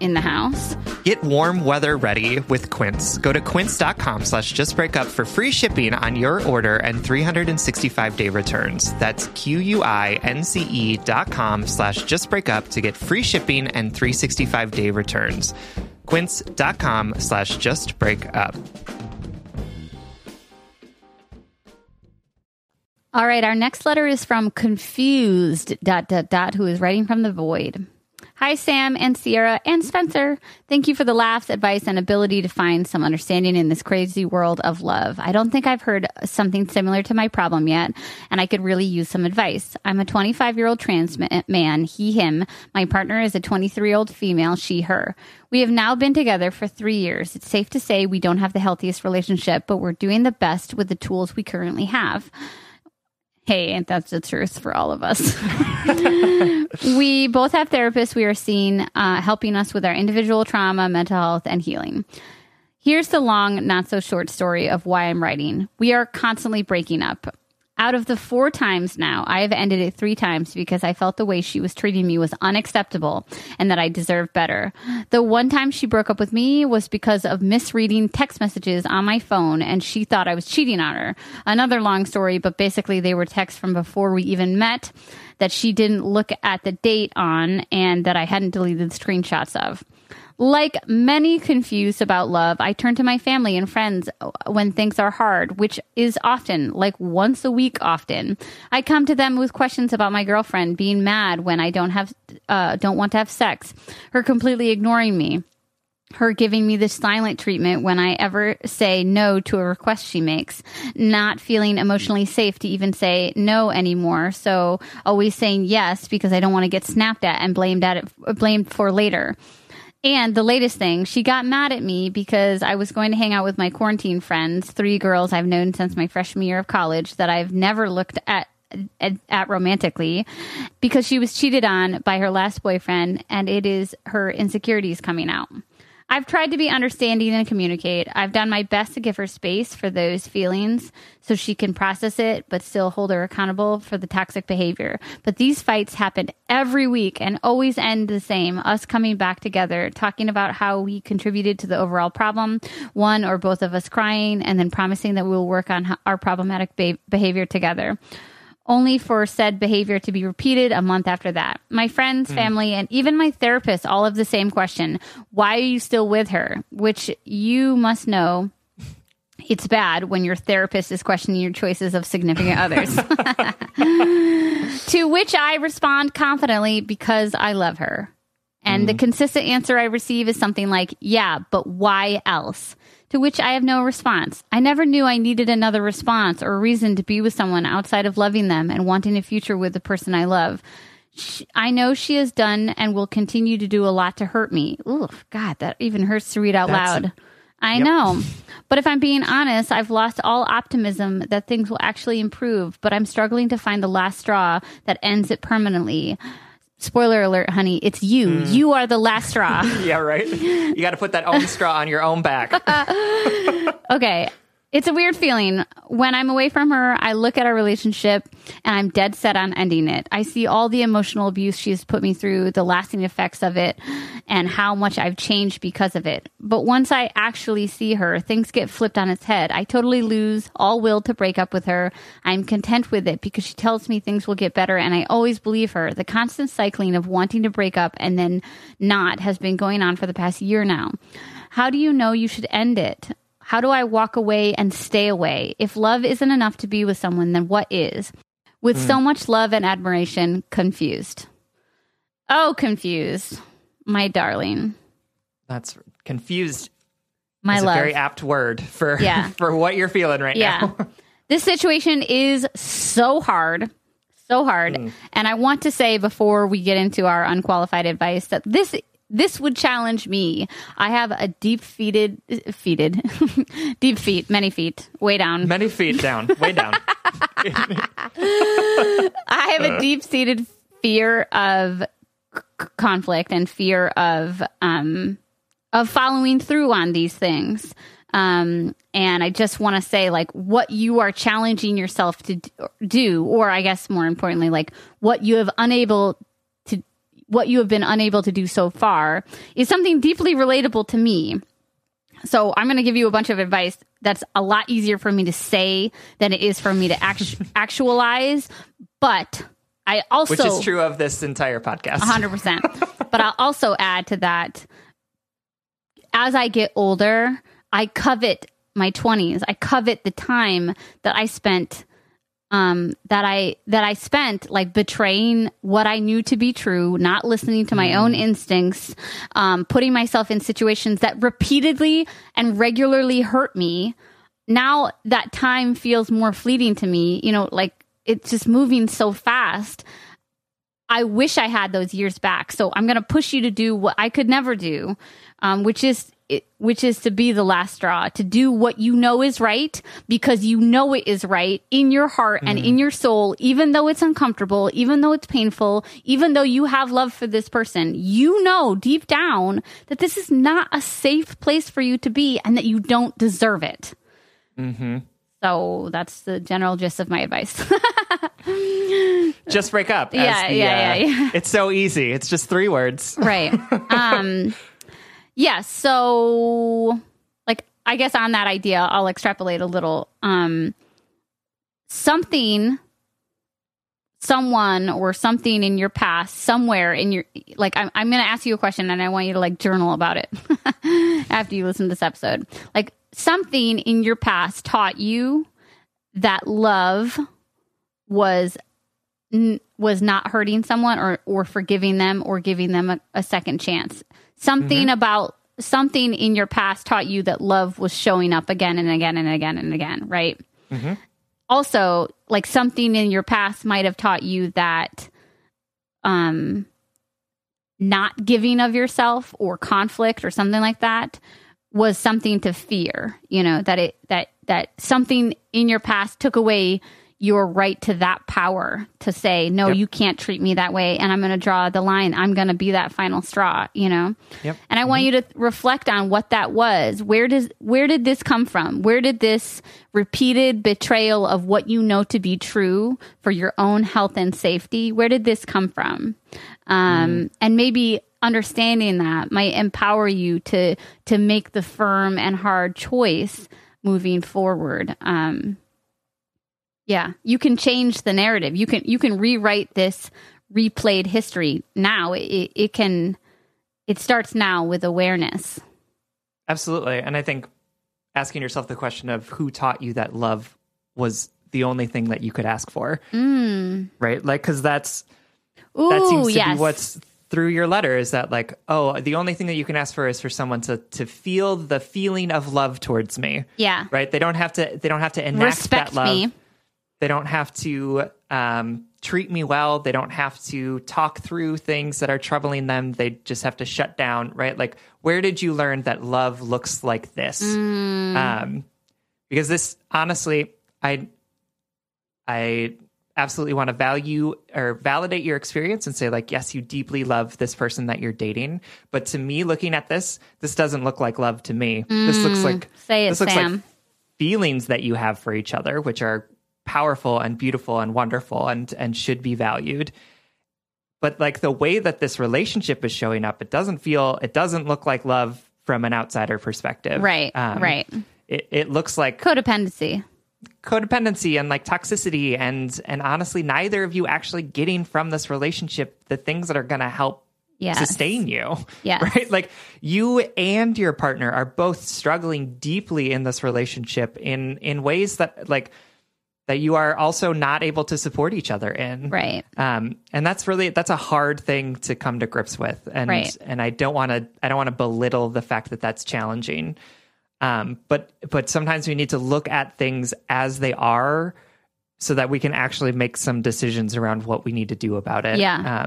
in the house. Get warm weather ready with Quince. Go to quince.com/justbreakup for free shipping on your order and 365-day returns. That's quince.com/justbreakup to get free shipping and 365-day returns. Quince.com/justbreakup. All right, our next letter is from Confused ... who is writing from the void. Hi, Sam and Sierra and Spencer. Thank you for the laughs, advice, and ability to find some understanding in this crazy world of love. I don't think I've heard something similar to my problem yet, and I could really use some advice. I'm a 25-year-old trans man, he, him. My partner is a 23-year-old female, she, her. We have now been together for 3 years. It's safe to say we don't have the healthiest relationship, but we're doing the best with the tools we currently have. Hey, and that's the truth for all of us. We both have therapists we are seeing, helping us with our individual trauma, mental health, and healing. Here's the long, not so short story of why I'm writing. We are constantly breaking up. Out of the 4 times now, I have ended it 3 times because I felt the way she was treating me was unacceptable and that I deserved better. The one time she broke up with me was because of misreading text messages on my phone, and she thought I was cheating on her. Another long story, but basically they were texts from before we even met that she didn't look at the date on and that I hadn't deleted the screenshots of. Like many confused about love, I turn to my family and friends when things are hard, which is often, like once a week often. I come to them with questions about my girlfriend being mad when I don't want to have sex, her completely ignoring me, her giving me this silent treatment when I ever say no to a request she makes, not feeling emotionally safe to even say no anymore. So always saying yes because I don't want to get snapped at and blamed for later. And the latest thing, she got mad at me because I was going to hang out with my quarantine friends, 3 girls I've known since my freshman year of college that I've never looked at romantically, because she was cheated on by her last boyfriend, and it is her insecurities coming out. I've tried to be understanding and communicate. I've done my best to give her space for those feelings so she can process it, but still hold her accountable for the toxic behavior. But these fights happen every week and always end the same, us coming back together, talking about how we contributed to the overall problem, one or both of us crying, and then promising that we'll work on our problematic behavior together, only for said behavior to be repeated a month after that. My friends, family, and even my therapist all have the same question. Why are you still with her? Which you must know it's bad when your therapist is questioning your choices of significant others. To which I respond confidently because I love her. And the consistent answer I receive is something like, yeah, but why else? To which I have no response. I never knew I needed another response or reason to be with someone outside of loving them and wanting a future with the person I love. I know she has done and will continue to do a lot to hurt me. Ooh, God, that even hurts to read out loud. I know. But if I'm being honest, I've lost all optimism that things will actually improve, but I'm struggling to find the last straw that ends it permanently. Spoiler alert, honey, it's you. You are the last straw. Yeah, right? You got to put that own straw on your own back. Okay. It's a weird feeling. When I'm away from her, I look at our relationship and I'm dead set on ending it. I see all the emotional abuse she's put me through, the lasting effects of it, and how much I've changed because of it. But once I actually see her, things get flipped on its head. I totally lose all will to break up with her. I'm content with it because she tells me things will get better and I always believe her. The constant cycling of wanting to break up and then not has been going on for the past year now. How do you know you should end it? How do I walk away and stay away? If love isn't enough to be with someone, then what is? With so much love and admiration, confused. Oh, confused, my darling. That's confused. My love. A very apt word for, for what you're feeling right now. This situation is so hard. So hard. And I want to say before we get into our unqualified advice that this would challenge me. I have a many feet down, way down. I have a deep-seated fear of conflict and fear of following through on these things. And I just want to say, like, what you are challenging yourself to do, or I guess more importantly, like what you have been unable to do so far is something deeply relatable to me. So I'm going to give you a bunch of advice that's a lot easier for me to say than it is for me to actualize. But I also... Which is true of this entire podcast. 100%. But I'll also add to that, as I get older, I covet my 20s. I covet the time that I spent... that I spent like betraying what I knew to be true, not listening to my own instincts, putting myself in situations that repeatedly and regularly hurt me. Now that time feels more fleeting to me, you know, like it's just moving so fast. I wish I had those years back. So I'm going to push you to do what I could never do, which is to be the last straw, to do what you know is right because you know it is right in your heart and in your soul, even though it's uncomfortable, even though it's painful, even though you have love for this person. You know deep down that this is not a safe place for you to be and that you don't deserve it. So that's the general gist of my advice. Just break up. It's so easy. It's just 3 words. Right. Yeah, so, like, I guess on that idea, I'll extrapolate a little. Something in your past, somewhere in your, like, I'm going to ask you a question and I want you to, like, journal about it after you listen to this episode. Like, something in your past taught you that love was not hurting someone or forgiving them or giving them a second chance. Something about something in your past taught you that love was showing up again and again and again and again, right? Mm-hmm. Also, like something in your past might have taught you that not giving of yourself or conflict or something like that was something to fear, you know, that something in your past took away your right to that power to say, no, you can't treat me that way. And I'm going to draw the line. I'm going to be that final straw, you know? Yep. And I want you to reflect on what that was. Where did this come from? Where did this repeated betrayal of what you know to be true for your own health and safety? Where did this come from? And maybe understanding that might empower you to make the firm and hard choice moving forward. Yeah, you can change the narrative. You can rewrite this replayed history now. It starts now with awareness. Absolutely. And I think asking yourself the question of who taught you that love was the only thing that you could ask for. Mm. Right? Like, because that seems to be what's through your letter, is that like, oh, the only thing that you can ask for is for someone to feel the feeling of love towards me. Yeah. Right? They don't have to enact respect that love. Me. They don't have to treat me well. They don't have to talk through things that are troubling them. They just have to shut down, right? Like, where did you learn that love looks like this? Mm. Because this, honestly, I absolutely want to value or validate your experience and say, like, yes, you deeply love this person that you're dating. But to me, looking at this doesn't look like love to me. Mm. This looks like feelings that you have for each other, which are powerful and beautiful and wonderful and should be valued. But like the way that this relationship is showing up, it doesn't look like love from an outsider perspective. Right. Right. It looks like codependency and like toxicity and honestly, neither of you actually getting from this relationship the things that are going to help sustain you. Yes. Right. Like you and your partner are both struggling deeply in this relationship in ways that like, that you are also not able to support each other in. Right. And that's a hard thing to come to grips with. And, right. And I don't want to belittle the fact that that's challenging. But sometimes we need to look at things as they are so that we can actually make some decisions around what we need to do about it. Yeah.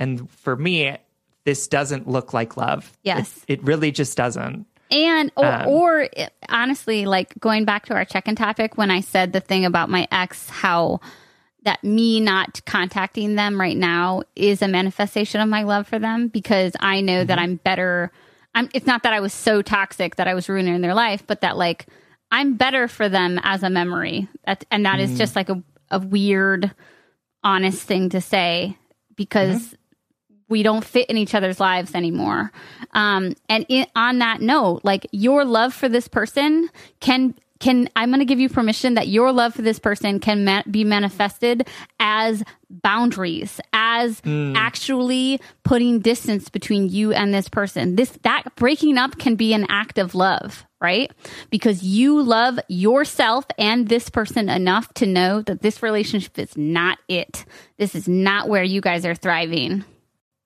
And for me, this doesn't look like love. Yes. It really just doesn't. And, or honestly, like going back to our check-in topic, when I said the thing about my ex, how that me not contacting them right now is a manifestation of my love for them, because I know that I'm better. It's not that I was so toxic that I was ruining their life, but that like, I'm better for them as a memory. And that is just like a weird, honest thing to say, because we don't fit in each other's lives anymore. On that note, like your love for this person can I'm going to give you permission that your love for this person can be manifested as boundaries, as actually putting distance between you and this person. That breaking up can be an act of love, right? Because you love yourself and this person enough to know that this relationship is not it. This is not where you guys are thriving.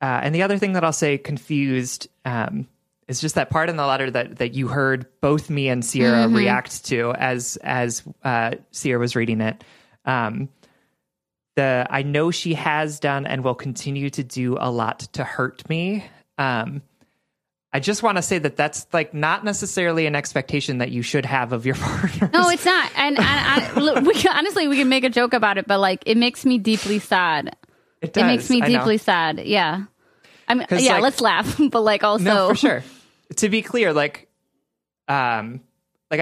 And the other thing that I'll say confused is just that part in the letter that you heard both me and Sierra react to as Sierra was reading it. I know she has done and will continue to do a lot to hurt me. I just want to say that's like not necessarily an expectation that you should have of your partner. No, it's not. And honestly, we can make a joke about it, but like it makes me deeply sad. It makes me deeply sad. Yeah. I mean, yeah, like, let's laugh, but like also. No, for sure. To be clear, like I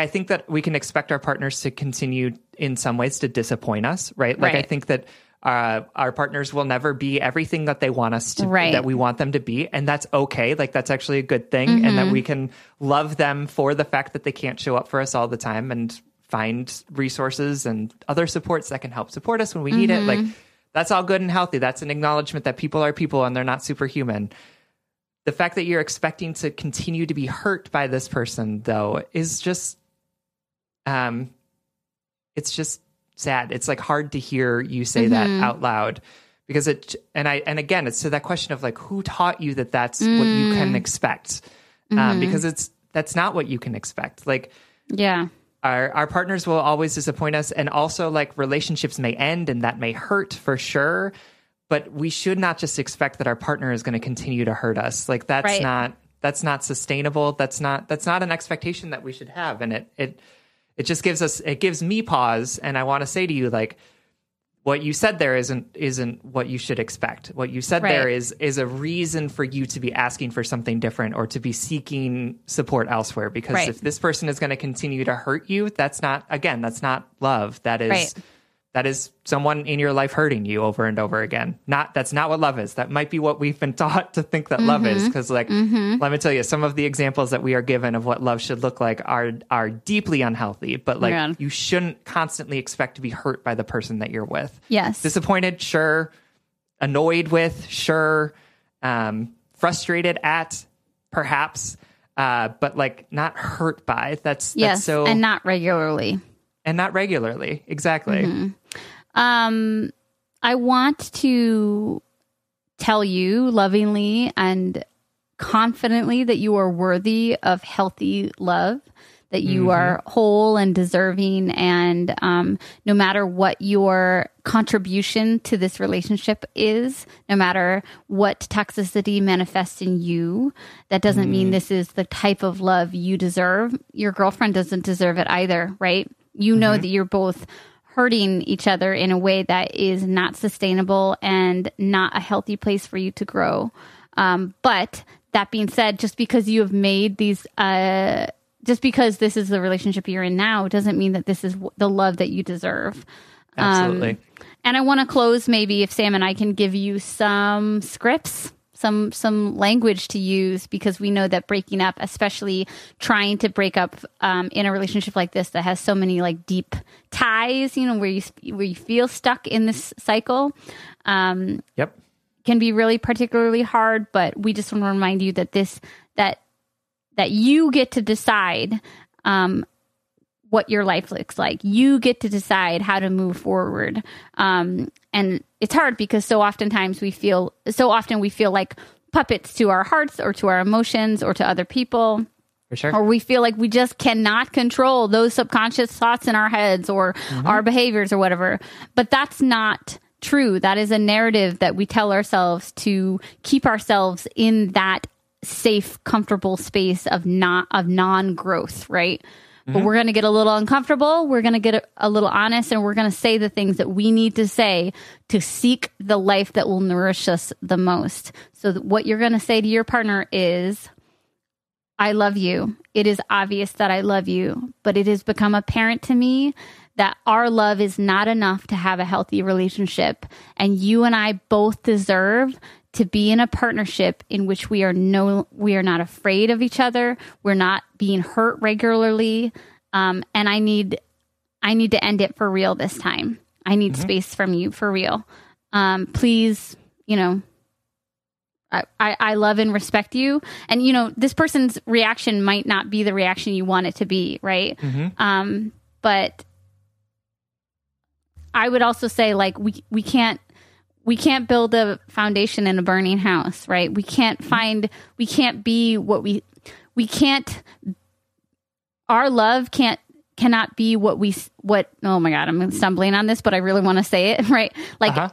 think that we can expect our partners to continue in some ways to disappoint us, right? Like right. I think that our partners will never be everything that they want us to, right. that we want them to be. And that's okay. Like that's actually a good thing. And that we can love them for the fact that they can't show up for us all the time and find resources and other supports that can help support us when we need it. Like, that's all good and healthy. That's an acknowledgement that people are people and they're not superhuman. The fact that you're expecting to continue to be hurt by this person, though, is just, it's just sad. It's like hard to hear you say that out loud, because it's, and again, it's to that question of like, who taught you that that's what you can expect? because that's not what you can expect. Like, yeah, our partners will always disappoint us, and also like relationships may end, and that may hurt for sure. But we should not just expect that our partner is going to continue to hurt us. Like that's not sustainable. That's not an expectation that we should have. And it just gives me pause. And I want to say to you, like, what you said there isn't what you should expect. What you said there is a reason for you to be asking for something different or to be seeking support elsewhere. Because if this person is going to continue to hurt you, that's not love. That is. Right. That is someone in your life hurting you over and over again. That's not what love is. That might be what we've been taught to think that love is. Because let me tell you, some of the examples that we are given of what love should look like are deeply unhealthy. But like you shouldn't constantly expect to be hurt by the person that you're with. Yes. Disappointed, sure. Annoyed with, sure. Frustrated at, perhaps. But like not hurt by. That's so. And not regularly. Exactly. I want to tell you lovingly and confidently that you are worthy of healthy love, that you are whole and deserving, and no matter what your contribution to this relationship is, no matter what toxicity manifests in you, that doesn't mean this is the type of love you deserve. Your girlfriend doesn't deserve it either, right? You know that you're both hurting each other in a way that is not sustainable and not a healthy place for you to grow. But that being said, just because you have made these, just because this is the relationship you're in now, doesn't mean that this is the love that you deserve. Absolutely. And I want to close, maybe if Sam and I can give you some scripts, some language to use, because we know that breaking up, especially trying to break up in a relationship like this that has so many like deep ties, you know, where you feel stuck in this cycle, can be really particularly hard. But we just want to remind you that that you get to decide what your life looks like. You get to decide how to move forward. And it's hard because so often we feel like puppets to our hearts or to our emotions or to other people. For sure. Or we feel like we just cannot control those subconscious thoughts in our heads or our behaviors or whatever. But that's not true. That is a narrative that we tell ourselves to keep ourselves in that safe, comfortable space of non-growth, right? But we're going to get a little uncomfortable. We're going to get a little honest, and we're going to say the things that we need to say to seek the life that will nourish us the most. So what you're going to say to your partner is, I love you. It is obvious that I love you, but it has become apparent to me that our love is not enough to have a healthy relationship. And you and I both deserve to be in a partnership in which we are not afraid of each other. We're not being hurt regularly. And I need to end it for real this time. I need space from you for real. Please, you know, I love and respect you. And, you know, this person's reaction might not be the reaction you want it to be, right? But I would also say, like, we can't build a foundation in a burning house, right? Our love cannot be what, oh my God, I'm stumbling on this, but I really want to say it, right? Like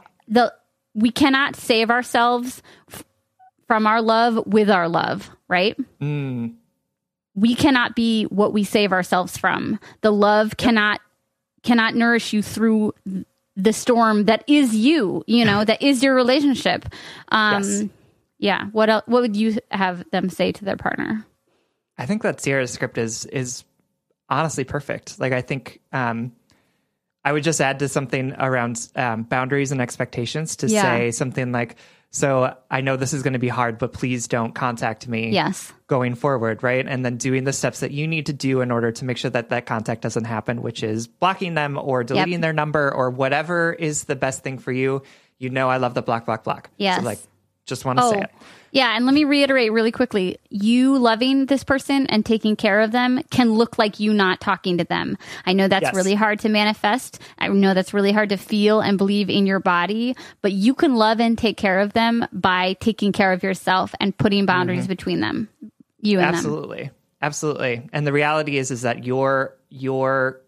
we cannot save ourselves from our love with our love, right? We cannot be what we save ourselves from. The love cannot nourish you through the storm that is you know, that is your relationship. Yeah. What else, what would you have them say to their partner? I think that Sierra's script is honestly perfect. Like, I think, I would just add to something around, boundaries and expectations to say something like, so I know this is going to be hard, but please don't contact me going forward. Right. And then doing the steps that you need to do in order to make sure that that contact doesn't happen, which is blocking them or deleting their number or whatever is the best thing for you. You know, I love the block. Yes. So like, just want to say it. Yeah. And let me reiterate really quickly. You loving this person and taking care of them can look like you not talking to them. I know that's really hard to manifest. I know that's really hard to feel and believe in your body, but you can love and take care of them by taking care of yourself and putting boundaries between them. you and absolutely. Them. Absolutely. And the reality is that your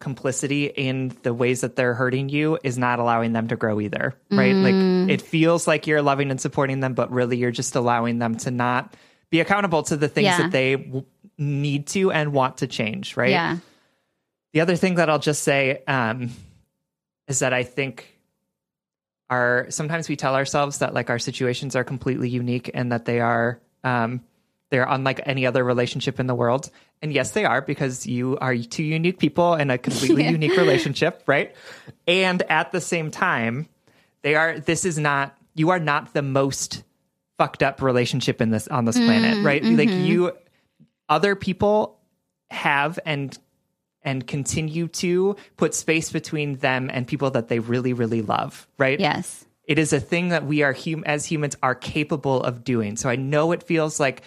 complicity in the ways that they're hurting you is not allowing them to grow either, right? Mm. Like, it feels like you're loving and supporting them, but really you're just allowing them to not be accountable to the things that they need to and want to change, right? Yeah. The other thing that I'll just say is that I think sometimes we tell ourselves that, like, our situations are completely unique and that they are... They're unlike any other relationship in the world. And yes, they are, because you are two unique people in a completely unique relationship, right? And at the same time, you are not the most fucked up relationship on this planet, right? Mm-hmm. Like, other people have and continue to put space between them and people that they really, really love, right? Yes. It is a thing that we are, as humans, are capable of doing. So I know it feels like,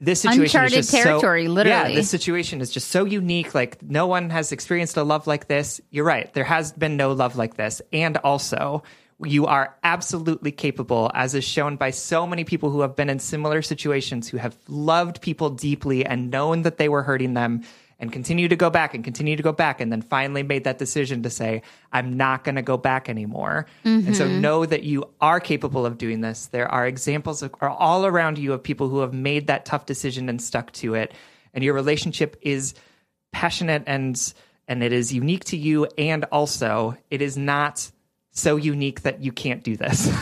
this situation uncharted is just territory, so, literally. Yeah, this situation is just so unique. Like, no one has experienced a love like this. You're right. There has been no love like this. And also, you are absolutely capable, as is shown by so many people who have been in similar situations, who have loved people deeply and known that they were hurting them and continue to go back. And then finally made that decision to say, I'm not going to go back anymore. Mm-hmm. And so know that you are capable of doing this. There are examples are all around you of people who have made that tough decision and stuck to it. And your relationship is passionate and it is unique to you. And also, it is not so unique that you can't do this.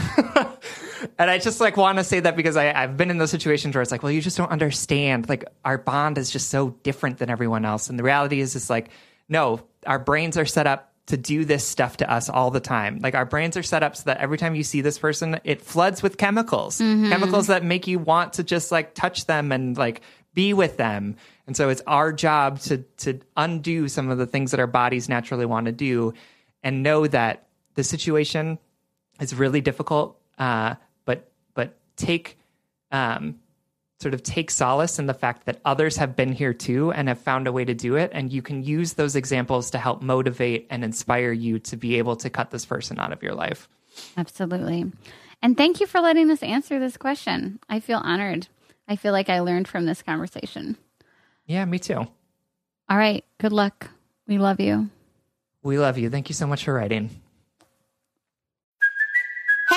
And I just, like, want to say that because I've been in those situations where it's like, well, you just don't understand. Like, our bond is just so different than everyone else. And the reality is it's like, no, our brains are set up to do this stuff to us all the time. Like, our brains are set up so that every time you see this person, it floods with chemicals, chemicals that make you want to just, like, touch them and, like, be with them. And so it's our job to undo some of the things that our bodies naturally want to do, and know that the situation is really difficult, take solace in the fact that others have been here too and have found a way to do it. And you can use those examples to help motivate and inspire you to be able to cut this person out of your life. Absolutely. And thank you for letting us answer this question. I feel honored. I feel like I learned from this conversation. Yeah, me too. All right. Good luck. We love you. We love you. Thank you so much for writing. Hey,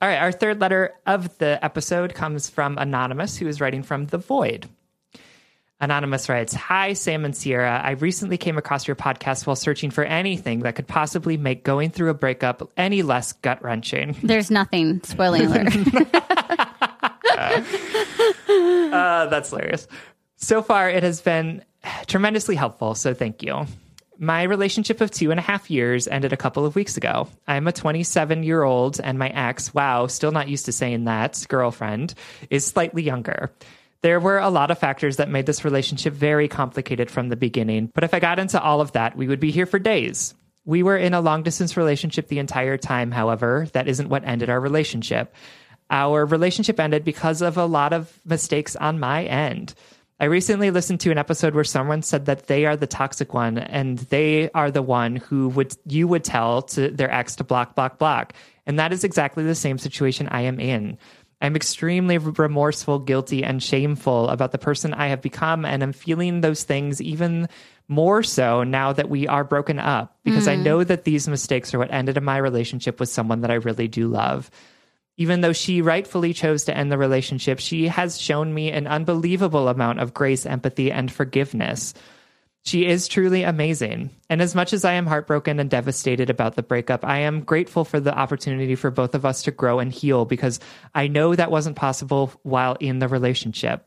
All right, our third letter of the episode comes from Anonymous, who is writing from The Void. Anonymous writes, "Hi, Sam and Sierra. I recently came across your podcast while searching for anything that could possibly make going through a breakup any less gut-wrenching." There's nothing. Spoiler alert. That's hilarious. "So far, it has been tremendously helpful, so thank you. My relationship of 2.5 years ended a couple of weeks ago. I'm a 27-year-old, and my ex, wow, still not used to saying that, girlfriend, is slightly younger. There were a lot of factors that made this relationship very complicated from the beginning, but if I got into all of that, we would be here for days. We were in a long-distance relationship the entire time, however. That isn't what ended our relationship. Our relationship ended because of a lot of mistakes on my end. I recently listened to an episode where someone said that they are the toxic one, and they are the one who you would tell to their ex to block. And that is exactly the same situation I am in. I'm extremely remorseful, guilty, and shameful about the person I have become, and I'm feeling those things even more so now that we are broken up, because I know that these mistakes are what ended my relationship with someone that I really do love. Even though she rightfully chose to end the relationship, she has shown me an unbelievable amount of grace, empathy, and forgiveness. She is truly amazing. And as much as I am heartbroken and devastated about the breakup, I am grateful for the opportunity for both of us to grow and heal, because I know that wasn't possible while in the relationship.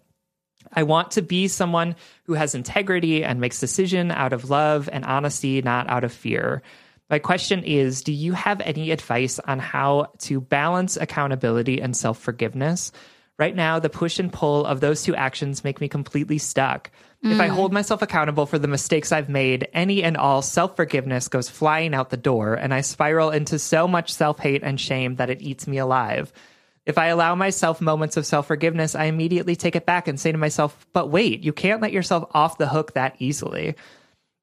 I want to be someone who has integrity and makes decisions out of love and honesty, not out of fear. My question is, do you have any advice on how to balance accountability and self-forgiveness? Right now, the push and pull of those two actions make me completely stuck. If I hold myself accountable for the mistakes I've made, any and all self-forgiveness goes flying out the door, and I spiral into so much self-hate and shame that it eats me alive. If I allow myself moments of self-forgiveness, I immediately take it back and say to myself, but wait, you can't let yourself off the hook that easily.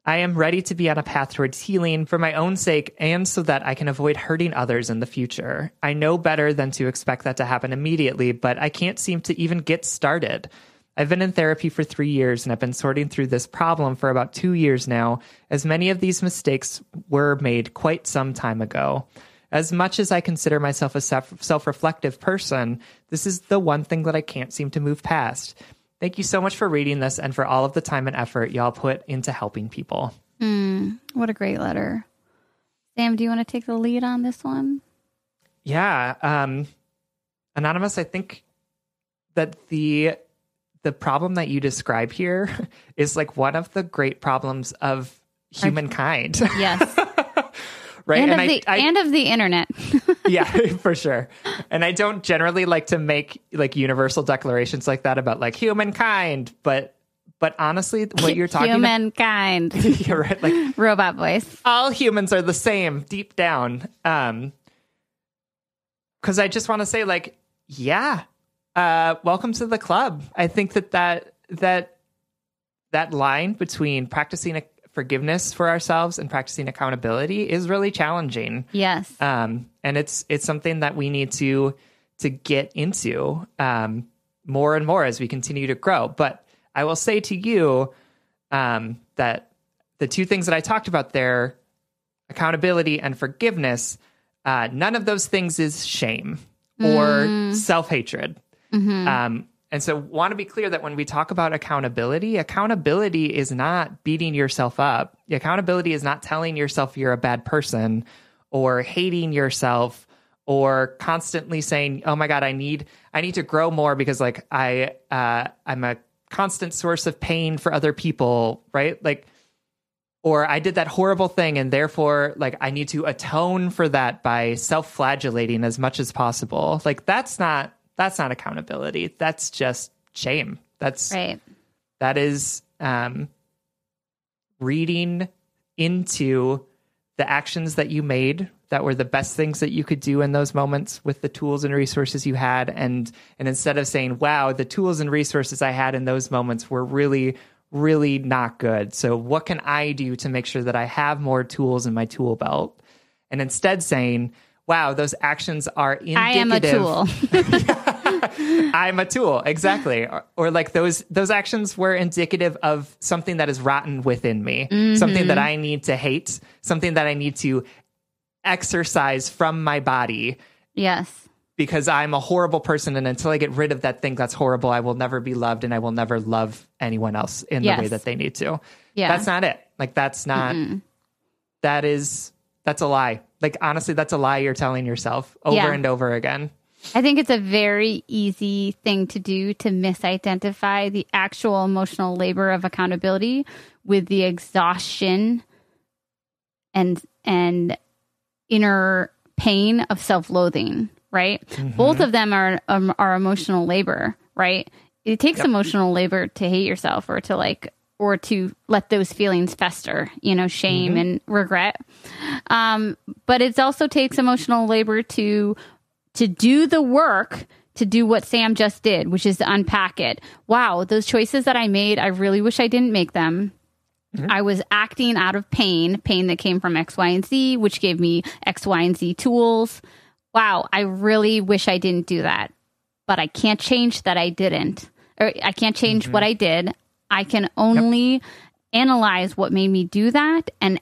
I am ready to be on a path towards healing for my own sake and so that I can avoid hurting others in the future. I know better than to expect that to happen immediately, but I can't seem to even get started. I've been in therapy for 3 years and I've been sorting through this problem for about 2 years now, as many of these mistakes were made quite some time ago. As much as I consider myself a self-reflective person, this is the one thing that I can't seem to move past. Thank you so much for reading this and for all of the time and effort y'all put into helping people. What a great letter. Sam, do you want to take the lead on this one? Yeah. Anonymous, I think that the problem that you describe here is like one of the great problems of humankind. Yes. Right. And of the internet. Yeah, for sure. And I don't generally like to make like universal declarations like that about like humankind, but honestly, what you're talking humankind. About humankind. Yeah, right. Like robot voice. All humans are the same deep down. 'Cause I just want to say like, yeah. Welcome to the club. I think that line between practicing forgiveness for ourselves and practicing accountability is really challenging. Yes. And it's something that we need to get into more and more as we continue to grow. But I will say to you that the two things that I talked about there, accountability and forgiveness, none of those things is shame or self-hatred. Mm-hmm. And so want to be clear that when we talk about accountability is not beating yourself up. Accountability is not telling yourself you're a bad person or hating yourself or constantly saying, oh my God, I need to grow more because like I'm a constant source of pain for other people, right? Like, or I did that horrible thing and therefore like I need to atone for that by self-flagellating as much as possible. Like that's not accountability. That's just shame. That's right. That is reading into the actions that you made that were the best things that you could do in those moments with the tools and resources you had. And instead of saying, wow, the tools and resources I had in those moments were really, really not good. So what can I do to make sure that I have more tools in my tool belt? And instead saying, wow, those actions are indicative. I am a tool. I'm a tool, exactly. Or like those actions were indicative of something that is rotten within me, something that I need to hate, something that I need to exercise from my body. Yes. Because I'm a horrible person, and until I get rid of that thing that's horrible, I will never be loved, and I will never love anyone else in the way that they need to. Yeah. That's not it. Like, that's not... Mm-mm. That's a lie. Like, honestly, that's a lie you're telling yourself over and over again. I think it's a very easy thing to do to misidentify the actual emotional labor of accountability with the exhaustion and inner pain of self-loathing, right? Mm-hmm. Both of them are emotional labor, right? It takes emotional labor to hate yourself or to like... or to let those feelings fester, you know, shame and regret. But it also takes emotional labor to do the work, to do what Sam just did, which is to unpack it. Wow, those choices that I made, I really wish I didn't make them. Mm-hmm. I was acting out of pain that came from X, Y, and Z, which gave me X, Y, and Z tools. Wow, I really wish I didn't do that, but I can't change that I didn't, or I can't change what I did. I can only analyze what made me do that and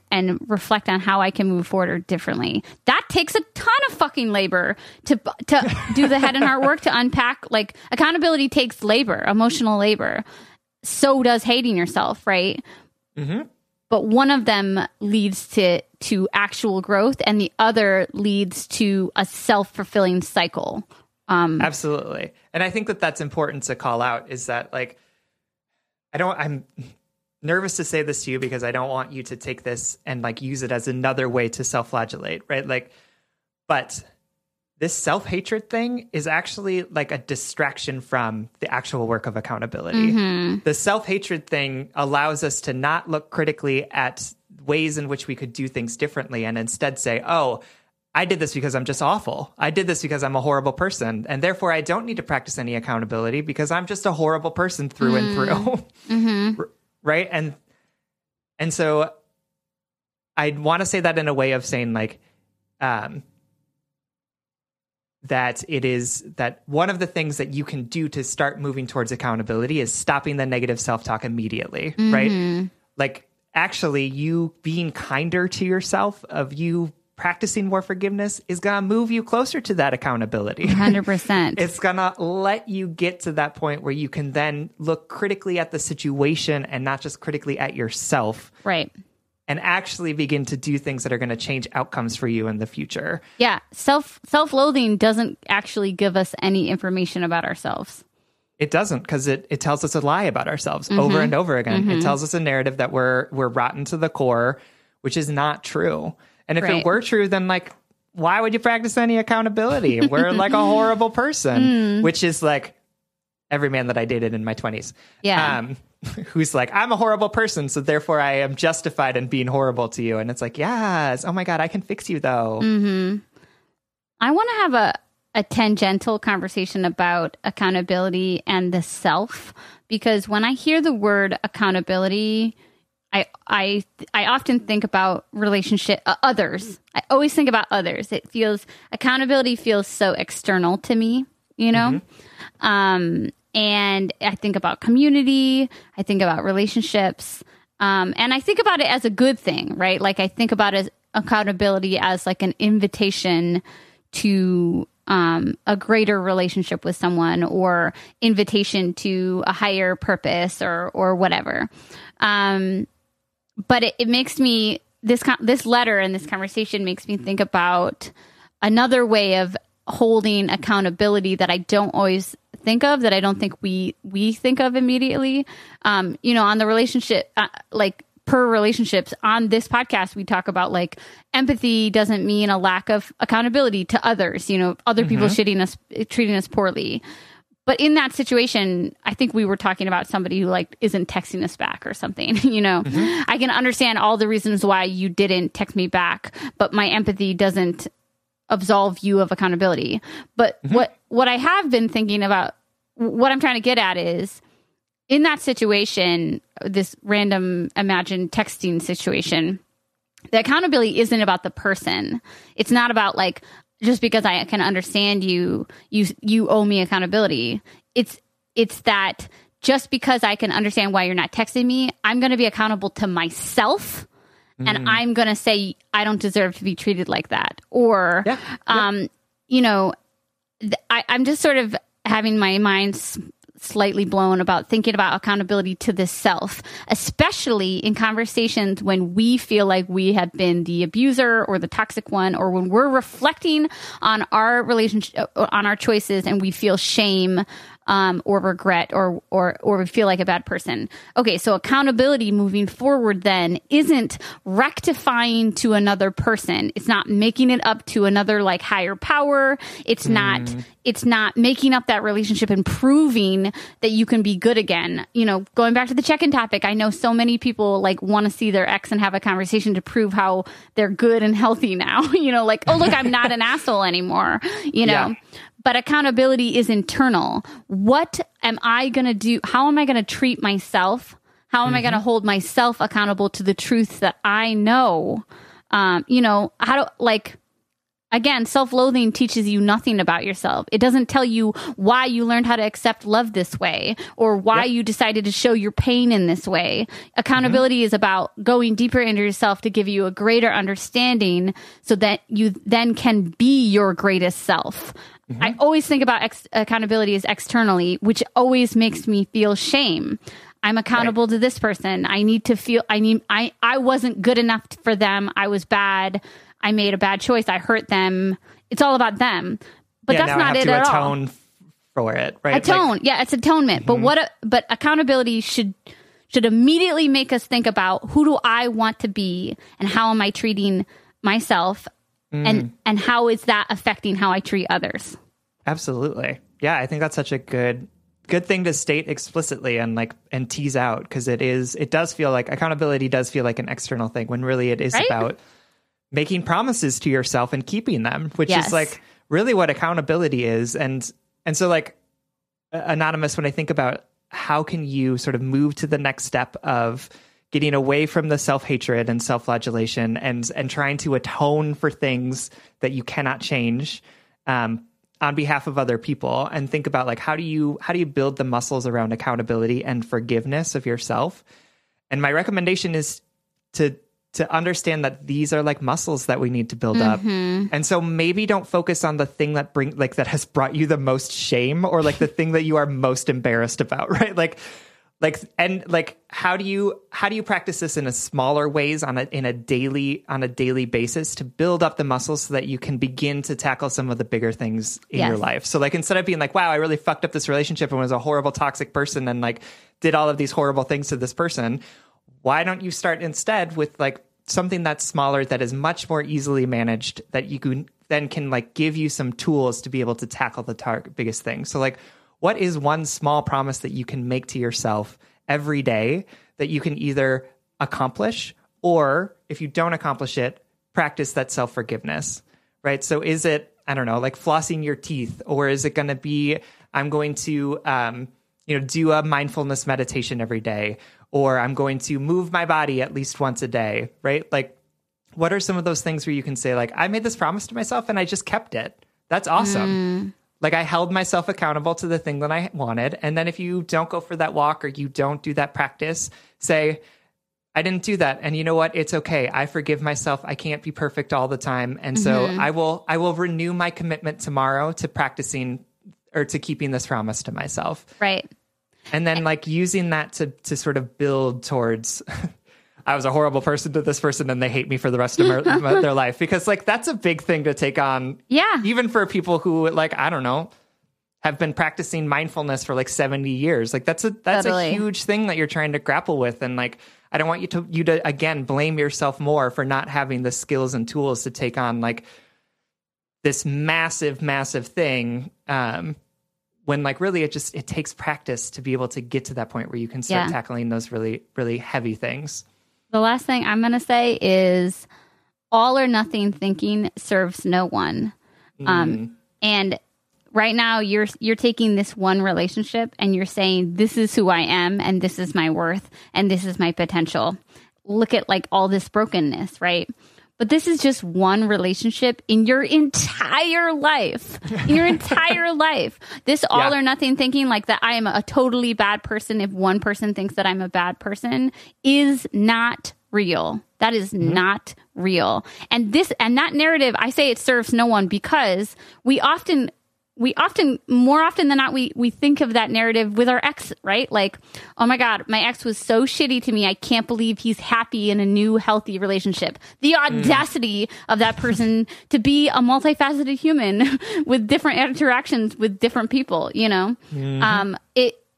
reflect on how I can move forward differently. That takes a ton of fucking labor to do the head and heart work to unpack. Like, accountability takes labor, emotional labor. So does hating yourself, right? Mm-hmm. But one of them leads to actual growth, and the other leads to a self-fulfilling cycle. Absolutely. And I think that that's important to call out, is that like, I'm nervous to say this to you because I don't want you to take this and like use it as another way to self-flagellate, right? Like, but this self-hatred thing is actually like a distraction from the actual work of accountability. Mm-hmm. The self-hatred thing allows us to not look critically at ways in which we could do things differently and instead say, oh, I did this because I'm just awful. I did this because I'm a horrible person. And therefore, I don't need to practice any accountability because I'm just a horrible person through and through. Mm-hmm. Right? And so I want to say that in a way of saying, like, that it is that one of the things that you can do to start moving towards accountability is stopping the negative self-talk immediately, mm-hmm. right? Like, actually, you being kinder to yourself, of you practicing more forgiveness is going to move you closer to that accountability. 100%. It's going to let you get to that point where you can then look critically at the situation and not just critically at yourself. Right. And actually begin to do things that are going to change outcomes for you in the future. Yeah. Self-loathing doesn't actually give us any information about ourselves. It doesn't, because it tells us a lie about ourselves mm-hmm. over and over again. Mm-hmm. It tells us a narrative that we're rotten to the core, which is not true. And if right. it were true, then, like, why would you practice any accountability? We're like a horrible person, which is like every man that I dated in my 20s. Yeah. Who's like, I'm a horrible person, so therefore I am justified in being horrible to you. And it's like, yes, oh my God, I can fix you though. Mm-hmm. I want to have a tangential conversation about accountability and the self, because when I hear the word accountability, I often think about relationship others. I always think about others. Accountability feels so external to me, you know? Mm-hmm. And I think about community, I think about relationships, and I think about it as a good thing, right? Like, I think about accountability as like an invitation to a greater relationship with someone, or invitation to a higher purpose, or whatever. But it makes me, this letter and this conversation makes me think about another way of holding accountability that I don't always think of, that I don't think we think of immediately. You know, on the relationship, like per relationships on this podcast, we talk about, like, empathy doesn't mean a lack of accountability to others, you know, other mm-hmm. people treating us poorly. But in that situation, I think we were talking about somebody who, like, isn't texting us back or something, you know. Mm-hmm. I can understand all the reasons why you didn't text me back, but my empathy doesn't absolve you of accountability. But mm-hmm. what I have been thinking about, what I'm trying to get at is, in that situation, this random imagined texting situation, the accountability isn't about the person. It's not about, like, just because I can understand you owe me accountability. It's that just because I can understand why you're not texting me, I'm going to be accountable to myself. And I'm going to say, I don't deserve to be treated like that. Or, you know, I'm just sort of having my mind slightly blown about thinking about accountability to the self, especially in conversations when we feel like we have been the abuser or the toxic one, or when we're reflecting on our relationship, on our choices, and we feel shame or regret, or we feel like a bad person. Okay, so accountability moving forward then isn't rectifying to another person. It's not making it up to another, like, higher power. It's not making up that relationship and proving that you can be good again. You know, going back to the check-in topic, I know so many people, like, want to see their ex and have a conversation to prove how they're good and healthy now. You know, like, oh, look, I'm not an asshole anymore, you know. Yeah. But accountability is internal. What am I going to do? How am I going to treat myself? How am mm-hmm. I going to hold myself accountable to the truth that I know? You know, how do, like, again, self-loathing teaches you nothing about yourself. It doesn't tell you why you learned how to accept love this way, or why yep. you decided to show your pain in this way. Accountability mm-hmm. is about going deeper into yourself to give you a greater understanding so that you then can be your greatest self. Mm-hmm. I always think about accountability as externally, which always makes me feel shame. I'm accountable right. to this person. I need to feel, I wasn't good enough for them. I was bad. I made a bad choice. I hurt them. It's all about them, but yeah, that's not it at all. I have to atone for it, right? Atone. Like, yeah, it's atonement. Mm-hmm. But but accountability should immediately make us think about, who do I want to be, and how am I treating myself? and how is that affecting how I treat others? Absolutely. Yeah, I think that's such a good thing to state explicitly and like and tease out, because it does feel like accountability does feel like an external thing when really it is about making promises to yourself and keeping them, which is like really what accountability is. And so like Anonymous, when I think about how can you sort of move to the next step of getting away from the self-hatred and self-flagellation and trying to atone for things that you cannot change, on behalf of other people, and think about like, how do you build the muscles around accountability and forgiveness of yourself? And my recommendation is to understand that these are like muscles that we need to build up. And so maybe don't focus on the thing that has brought you the most shame, or like the thing that you are most embarrassed about, right? Like, how do you practice this in a smaller ways on a daily basis to build up the muscles so that you can begin to tackle some of the bigger things in your life? So like, instead of being like, wow, I really fucked up this relationship and was a horrible toxic person and like did all of these horrible things to this person, why don't you start instead with like something that's smaller, that is much more easily managed, that you can then like give you some tools to be able to tackle the biggest thing. So like, what is one small promise that you can make to yourself every day that you can either accomplish, or if you don't accomplish it, practice that self-forgiveness, right? So is it, I don't know, like flossing your teeth, or is it going to be, I'm going to, do a mindfulness meditation every day, or I'm going to move my body at least once a day, right? Like, what are some of those things where you can say like, I made this promise to myself and I just kept it. That's awesome. Mm. Like, I held myself accountable to the thing that I wanted. And then if you don't go for that walk or you don't do that practice, say, I didn't do that. And you know what? It's okay. I forgive myself. I can't be perfect all the time. And so I will renew my commitment tomorrow to practicing, or to keeping this promise to myself. Right. And then like using that to sort of build towards... I was a horrible person to this person and they hate me for the rest of their life, because like, that's a big thing to take on. Yeah. Even for people who like, I don't know, have been practicing mindfulness for like 70 years. Like that's a huge thing that you're trying to grapple with. And like, I don't want you to again, blame yourself more for not having the skills and tools to take on like this massive, massive thing. When like really it takes practice to be able to get to that point where you can start tackling those really, really heavy things. The last thing I'm going to say is all or nothing thinking serves no one. And right now you're taking this one relationship and you're saying, this is who I am, and this is my worth, and this is my potential. Look at like all this brokenness, right? But this is just one relationship in your entire life, This all or nothing thinking, like that I am a totally bad person if one person thinks that I'm a bad person, is not real. That is not real. And that narrative, I say it serves no one, because we often, more often than not, we think of that narrative with our ex, right? Like, oh my God, my ex was so shitty to me. I can't believe he's happy in a new, healthy relationship. The audacity of that person to be a multifaceted human with different interactions with different people, you know? Mm-hmm.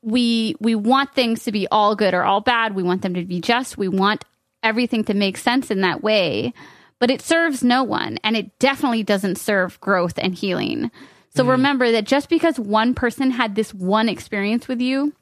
We want things to be all good or all bad. We want them to be just. We want everything to make sense in that way. But it serves no one, and it definitely doesn't serve growth and healing. So remember that just because one person had this one experience with you,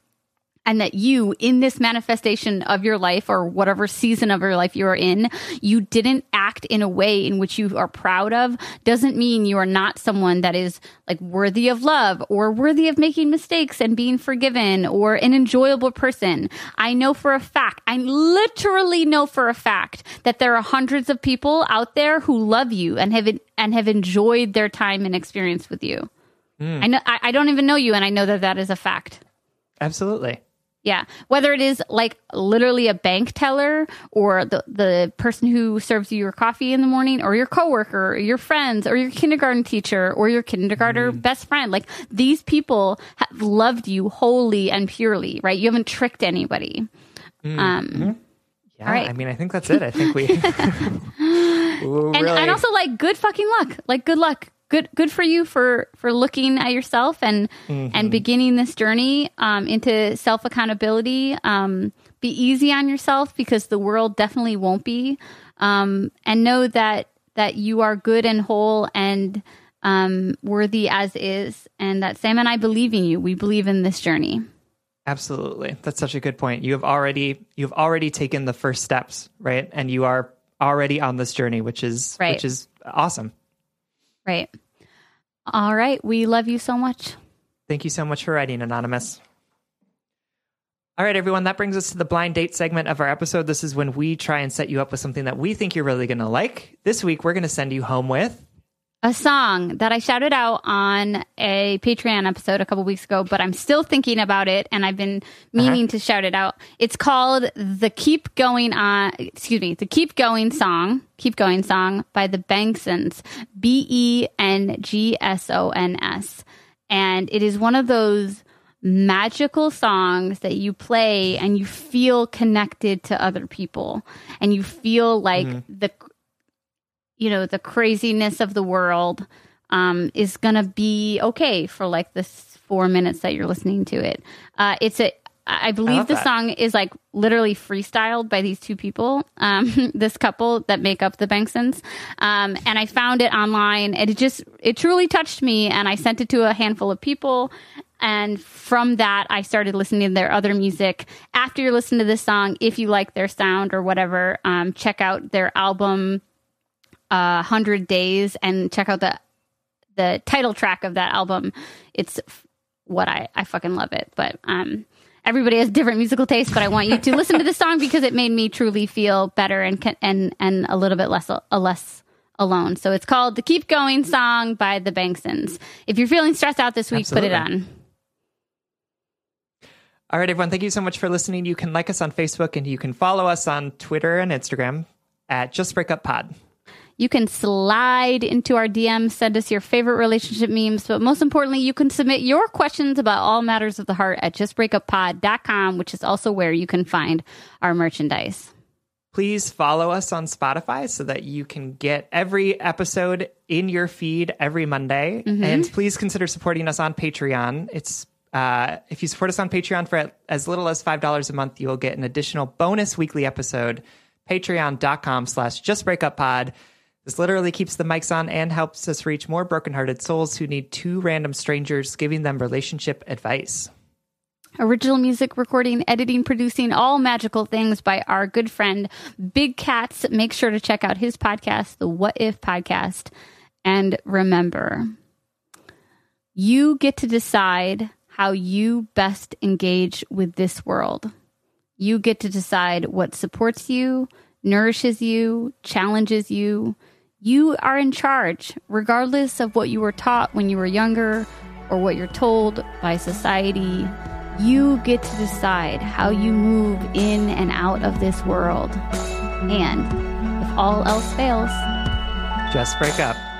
and that you, in this manifestation of your life or whatever season of your life you are in, you didn't act in a way in which you are proud of, doesn't mean you are not someone that is like worthy of love, or worthy of making mistakes and being forgiven, or an enjoyable person. I literally know for a fact that there are hundreds of people out there who love you and have enjoyed their time and experience with you. I know, I don't even know you, and I know that is a fact. Absolutely. Yeah. Whether it is like literally a bank teller, or the person who serves you your coffee in the morning, or your coworker, or your friends, or your kindergarten teacher, or your kindergartner best friend, like these people have loved you wholly and purely, right? You haven't tricked anybody. Yeah, all right. I mean, I think that's it. I think we... and also like good fucking luck. Like good luck. Good for you for looking at yourself and beginning this journey into self accountability. Be easy on yourself, because the world definitely won't be. And know that that you are good and whole and worthy as is, and that Sam and I believe in you. We believe in this journey. Absolutely. That's such a good point. You've already taken the first steps, right? And you are already on this journey, which is awesome. Right. All right. We love you so much. Thank you so much for writing, Anonymous. All right, everyone, that brings us to the blind date segment of our episode. This is when we try and set you up with something that we think you're really going to like. This week, we're going to send you home with a song that I shouted out on a Patreon episode a couple weeks ago, but I'm still thinking about it, and I've been meaning to shout it out. It's called the Keep Going Song, by the Banksons, Bengsons. And it is one of those magical songs that you play and you feel connected to other people, and you feel like the craziness of the world is gonna be okay for like this 4 minutes that you're listening to it. I believe the song is like literally freestyled by these two people, this couple that make up the Banksons. And I found it online, and it truly touched me. And I sent it to a handful of people. And from that, I started listening to their other music. After you listen to this song, if you like their sound or whatever, check out their album, 100 Days, and check out the title track of that album. It's what I fucking love it. But, everybody has different musical tastes, but I want you to listen to this song because it made me truly feel better and a little bit less alone. So it's called The Keep Going Song by the Banksons. If you're feeling stressed out this week, Put it on. All right, everyone. Thank you so much for listening. You can like us on Facebook, and you can follow us on Twitter and Instagram at Just Break Up Pod. You can slide into our DMs, send us your favorite relationship memes, but most importantly, you can submit your questions about all matters of the heart at justbreakuppod.com, which is also where you can find our merchandise. Please follow us on Spotify so that you can get every episode in your feed every Monday. Mm-hmm. And please consider supporting us on Patreon. If you support us on Patreon for as little as $5 a month, you will get an additional bonus weekly episode, patreon.com/justbreakuppod. This literally keeps the mics on and helps us reach more brokenhearted souls who need two random strangers giving them relationship advice. Original music, recording, editing, producing, all magical things by our good friend, Big Cats. Make sure to check out his podcast, the What If Podcast. And remember, you get to decide how you best engage with this world. You get to decide what supports you, nourishes you, challenges you. You are in charge, regardless of what you were taught when you were younger or what you're told by society. You get to decide how you move in and out of this world. And if all else fails, just break up.